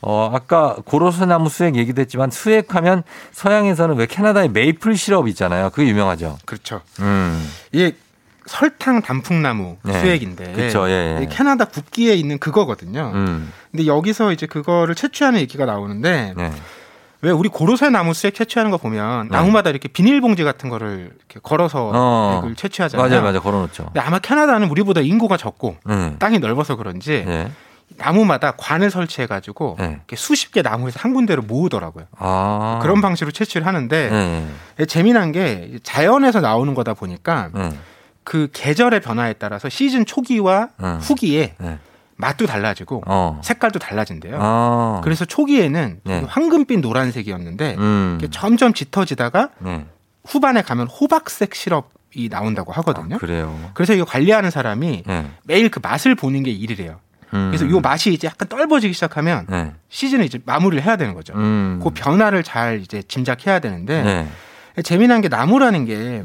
아까 고로쇠나무 수액 얘기도 했지만 수액하면 서양에서는 왜 캐나다의 메이플 시럽 있잖아요. 그게 유명하죠. 그렇죠. 예. 설탕 단풍나무 네. 수액인데 그쵸, 예, 예. 캐나다 북기에 있는 그거거든요. 근데 여기서 이제 그거를 채취하는 얘기가 나오는데 네. 왜 우리 고로쇠나무 수액 채취하는 거 보면 네. 나무마다 이렇게 비닐봉지 같은 거를 이렇게 걸어서 그걸 채취하잖아요. 맞아요, 맞아요, 걸어놓죠. 근데 아마 캐나다는 우리보다 인구가 적고 땅이 넓어서 그런지. 네. 나무마다 관을 설치해가지고 네. 수십 개 나무에서 한 군데로 모으더라고요. 아~ 그런 방식으로 채취를 하는데 네. 재미난 게 자연에서 나오는 거다 보니까 그 계절의 변화에 따라서 시즌 초기와 후기에 맛도 달라지고 색깔도 달라진대요. 그래서 초기에는 네. 황금빛 노란색이었는데 점점 짙어지다가 후반에 가면 호박색 시럽이 나온다고 하거든요. 아, 그래요. 그래서 이거 관리하는 사람이 매일 그 맛을 보는 게 일이래요. 그래서 이 맛이 이제 약간 떫어지기 시작하면 시즌을 이제 마무리를 해야 되는 거죠. 그 변화를 잘 이제 짐작해야 되는데 재미난 게 나무라는 게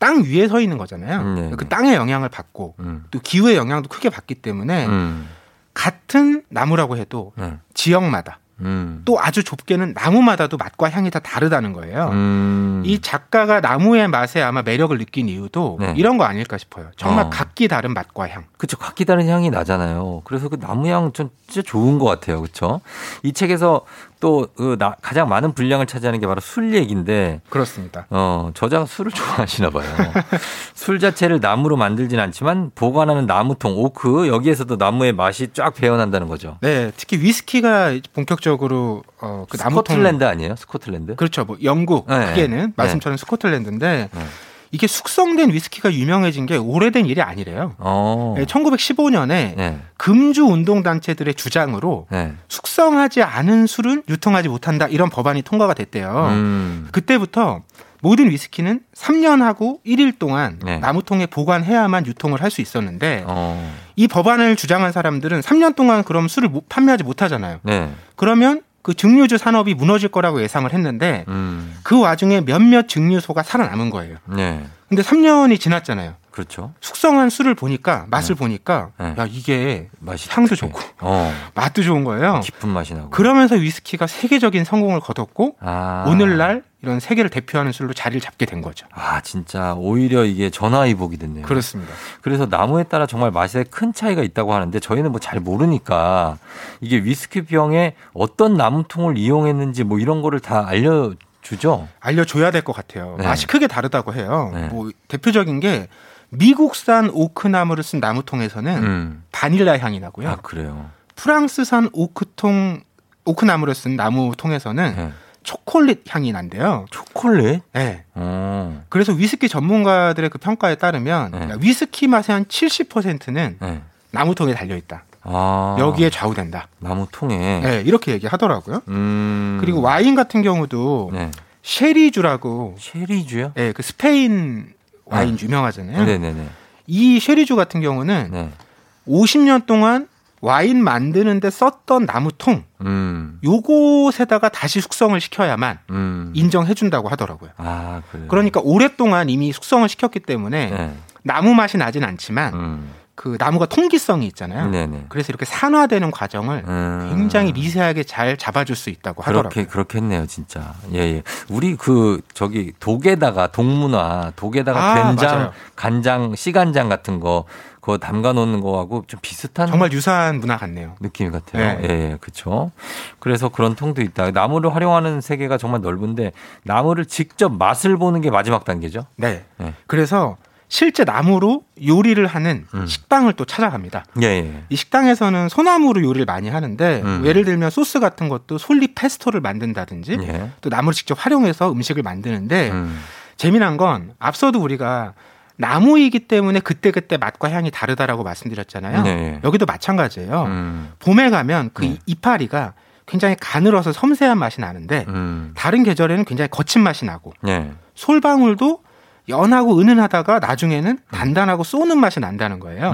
땅 위에 서 있는 거잖아요. 그 땅의 영향을 받고 또 기후의 영향도 크게 받기 때문에 같은 나무라고 해도 지역마다 또 아주 좁게는 나무마다도 맛과 향이 다 다르다는 거예요. 이 작가가 나무의 맛에 아마 매력을 느낀 이유도 이런 거 아닐까 싶어요. 정말 각기 다른 맛과 향. 그렇죠. 각기 다른 향이 나잖아요. 그래서 그 나무 향 진짜 좋은 것 같아요. 그렇죠. 이 책에서 또 가장 많은 분량을 차지하는 게 바로 술 얘기인데 그렇습니다. 저자가 술을 좋아하시나 봐요. 술 자체를 나무로 만들진 않지만 보관하는 나무통, 오크 여기에서도 나무의 맛이 쫙 배어난다는 거죠. 네, 특히 위스키가 본격적으로 그 스코틀랜드 아니에요? 스코틀랜드? 그렇죠. 뭐 영국 크게는 네. 말씀처럼 네. 스코틀랜드인데 네. 이게 숙성된 위스키가 유명해진 게 오래된 일이 아니래요. 1915년에 금주 운동단체들의 주장으로 숙성하지 않은 술은 유통하지 못한다. 이런 법안이 통과가 됐대요. 그때부터 모든 위스키는 3년하고 1일 동안 나무통에 보관해야만 유통을 할 수 있었는데 이 법안을 주장한 사람들은 3년 동안 그럼 술을 판매하지 못하잖아요. 그러면 그 증류주 산업이 무너질 거라고 예상을 했는데 그 와중에 몇몇 증류소가 살아남은 거예요. 근데 3년이 지났잖아요. 그렇죠. 숙성한 술을 보니까 맛을 보니까 야 이게 맛이 향도 좋고 맛도 좋은 거예요. 깊은 맛이 나고. 그러면서 위스키가 세계적인 성공을 거뒀고 오늘날 이런 세계를 대표하는 술로 자리를 잡게 된 거죠. 아 진짜 오히려 이게 전화위복이 됐네요. 그렇습니다. 그래서 나무에 따라 정말 맛에 큰 차이가 있다고 하는데 저희는 뭐 잘 모르니까 이게 위스키 병에 어떤 나무통을 이용했는지 뭐 이런 거를 다 알려주죠. 알려줘야 될 것 같아요. 네. 맛이 크게 다르다고 해요. 뭐 대표적인 게 미국산 오크나무를 쓴 나무통에서는 바닐라 향이 나고요. 아 그래요. 프랑스산 오크나무를 쓴 나무통에서는 초콜릿 향이 난대요. 초콜릿? 네. 그래서 위스키 전문가들의 그 평가에 따르면 위스키 맛의 한 70%는 나무통에 달려있다. 여기에 좌우된다. 나무통에? 네. 이렇게 얘기하더라고요. 그리고 와인 같은 경우도 쉐리주라고. 쉐리주요? 네. 그 스페인 와인 유명하잖아요. 네네네. 이 쉐리주 같은 경우는 50년 동안 와인 만드는데 썼던 나무통 요곳에다가 다시 숙성을 시켜야만 인정해준다고 하더라고요. 아, 그래요? 그러니까 오랫동안 이미 숙성을 시켰기 때문에 나무 맛이 나진 않지만 그 나무가 통기성이 있잖아요. 네네. 그래서 이렇게 산화되는 과정을 굉장히 미세하게 잘 잡아줄 수 있다고 하더라고요. 그렇겠네요, 진짜. 예. 우리 그 저기 독에다가 동문화, 독에다가 된장, 맞아요. 간장, 시간장 같은 거 그거 담가놓는 거하고 좀 비슷한 정말 유사한 문화 같네요. 느낌 같아요. 네. 예, 그렇죠. 그래서 그런 통도 있다. 나무를 활용하는 세계가 정말 넓은데 나무를 직접 맛을 보는 게 마지막 단계죠. 네. 예. 그래서 실제 나무로 요리를 하는 식당을 또 찾아갑니다. 예. 이 식당에서는 소나무로 요리를 많이 하는데 예를 들면 소스 같은 것도 솔잎 페스토를 만든다든지 또 나무를 직접 활용해서 음식을 만드는데 재미난 건 앞서도 우리가 나무이기 때문에 그때그때 맛과 향이 다르다라고 말씀드렸잖아요. 네. 여기도 마찬가지예요. 봄에 가면 그 이파리가 굉장히 가늘어서 섬세한 맛이 나는데 다른 계절에는 굉장히 거친 맛이 나고 솔방울도 연하고 은은하다가 나중에는 단단하고 쏘는 맛이 난다는 거예요.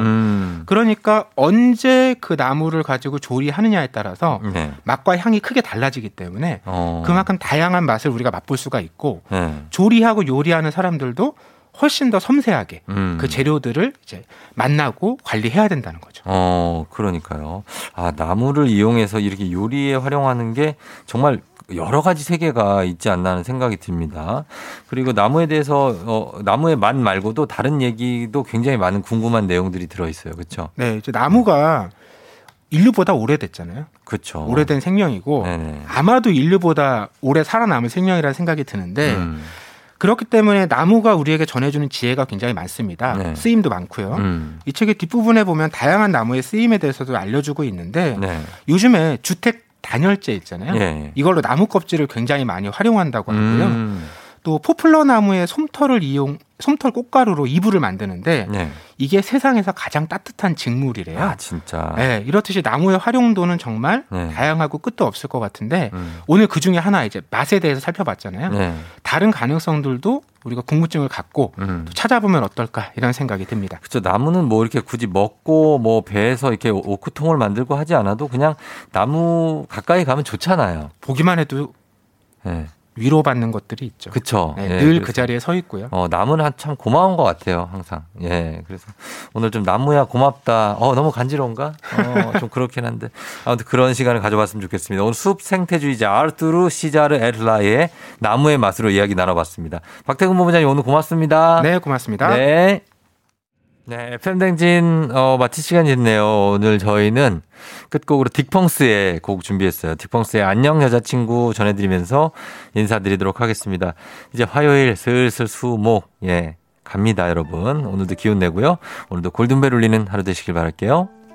그러니까 언제 그 나무를 가지고 조리하느냐에 따라서 맛과 향이 크게 달라지기 때문에 그만큼 다양한 맛을 우리가 맛볼 수가 있고 조리하고 요리하는 사람들도 훨씬 더 섬세하게 그 재료들을 이제 만나고 관리해야 된다는 거죠. 그러니까요. 아, 나무를 이용해서 이렇게 요리에 활용하는 게 정말 여러 가지 세계가 있지 않나 하는 생각이 듭니다. 그리고 나무에 대해서 나무의 맛 말고도 다른 얘기도 굉장히 많은 궁금한 내용들이 들어있어요. 그렇죠? 네, 이제 나무가 인류보다 오래됐잖아요. 그렇죠. 오래된 생명이고 네네. 아마도 인류보다 오래 살아남을 생명이라는 생각이 드는데 그렇기 때문에 나무가 우리에게 전해주는 지혜가 굉장히 많습니다. 네. 쓰임도 많고요. 이 책의 뒷부분에 보면 다양한 나무의 쓰임에 대해서도 알려주고 있는데 요즘에 주택 단열재 있잖아요. 예. 이걸로 나무 껍질을 굉장히 많이 활용한다고 하고요. 또 포플러 나무의 솜털 꽃가루로 이불을 만드는데 이게 세상에서 가장 따뜻한 직물이래요. 아, 진짜. 네, 이렇듯이 나무의 활용도는 정말 다양하고 끝도 없을 것 같은데 오늘 그중에 하나 이제 맛에 대해서 살펴봤잖아요. 다른 가능성들도 우리가 궁금증을 갖고 또 찾아보면 어떨까 이런 생각이 듭니다. 그렇죠. 나무는 뭐 이렇게 굳이 먹고 뭐 배에서 이렇게 오크통을 만들고 하지 않아도 그냥 나무 가까이 가면 좋잖아요. 보기만 해도 위로받는 것들이 있죠. 그렇죠. 네, 늘 그 자리에 서 있고요. 나무는 참 고마운 것 같아요, 항상. 예, 그래서 오늘 좀 나무야 고맙다. 너무 간지러운가? 좀 그렇긴 한데 아무튼 그런 시간을 가져봤으면 좋겠습니다. 오늘 숲 생태주의자 아르투르 시자르 엘라의 나무의 맛으로 이야기 나눠봤습니다. 박태근 본부장님 오늘 고맙습니다. 네, 고맙습니다. 네. 네, FM댕진 마칠 시간이 됐네요. 오늘 저희는 끝곡으로 딕펑스의 곡 준비했어요. 딕펑스의 안녕 여자친구 전해드리면서 인사드리도록 하겠습니다. 이제 화요일 슬슬 수목 갑니다 여러분. 오늘도 기운 내고요. 오늘도 골든벨 울리는 하루 되시길 바랄게요.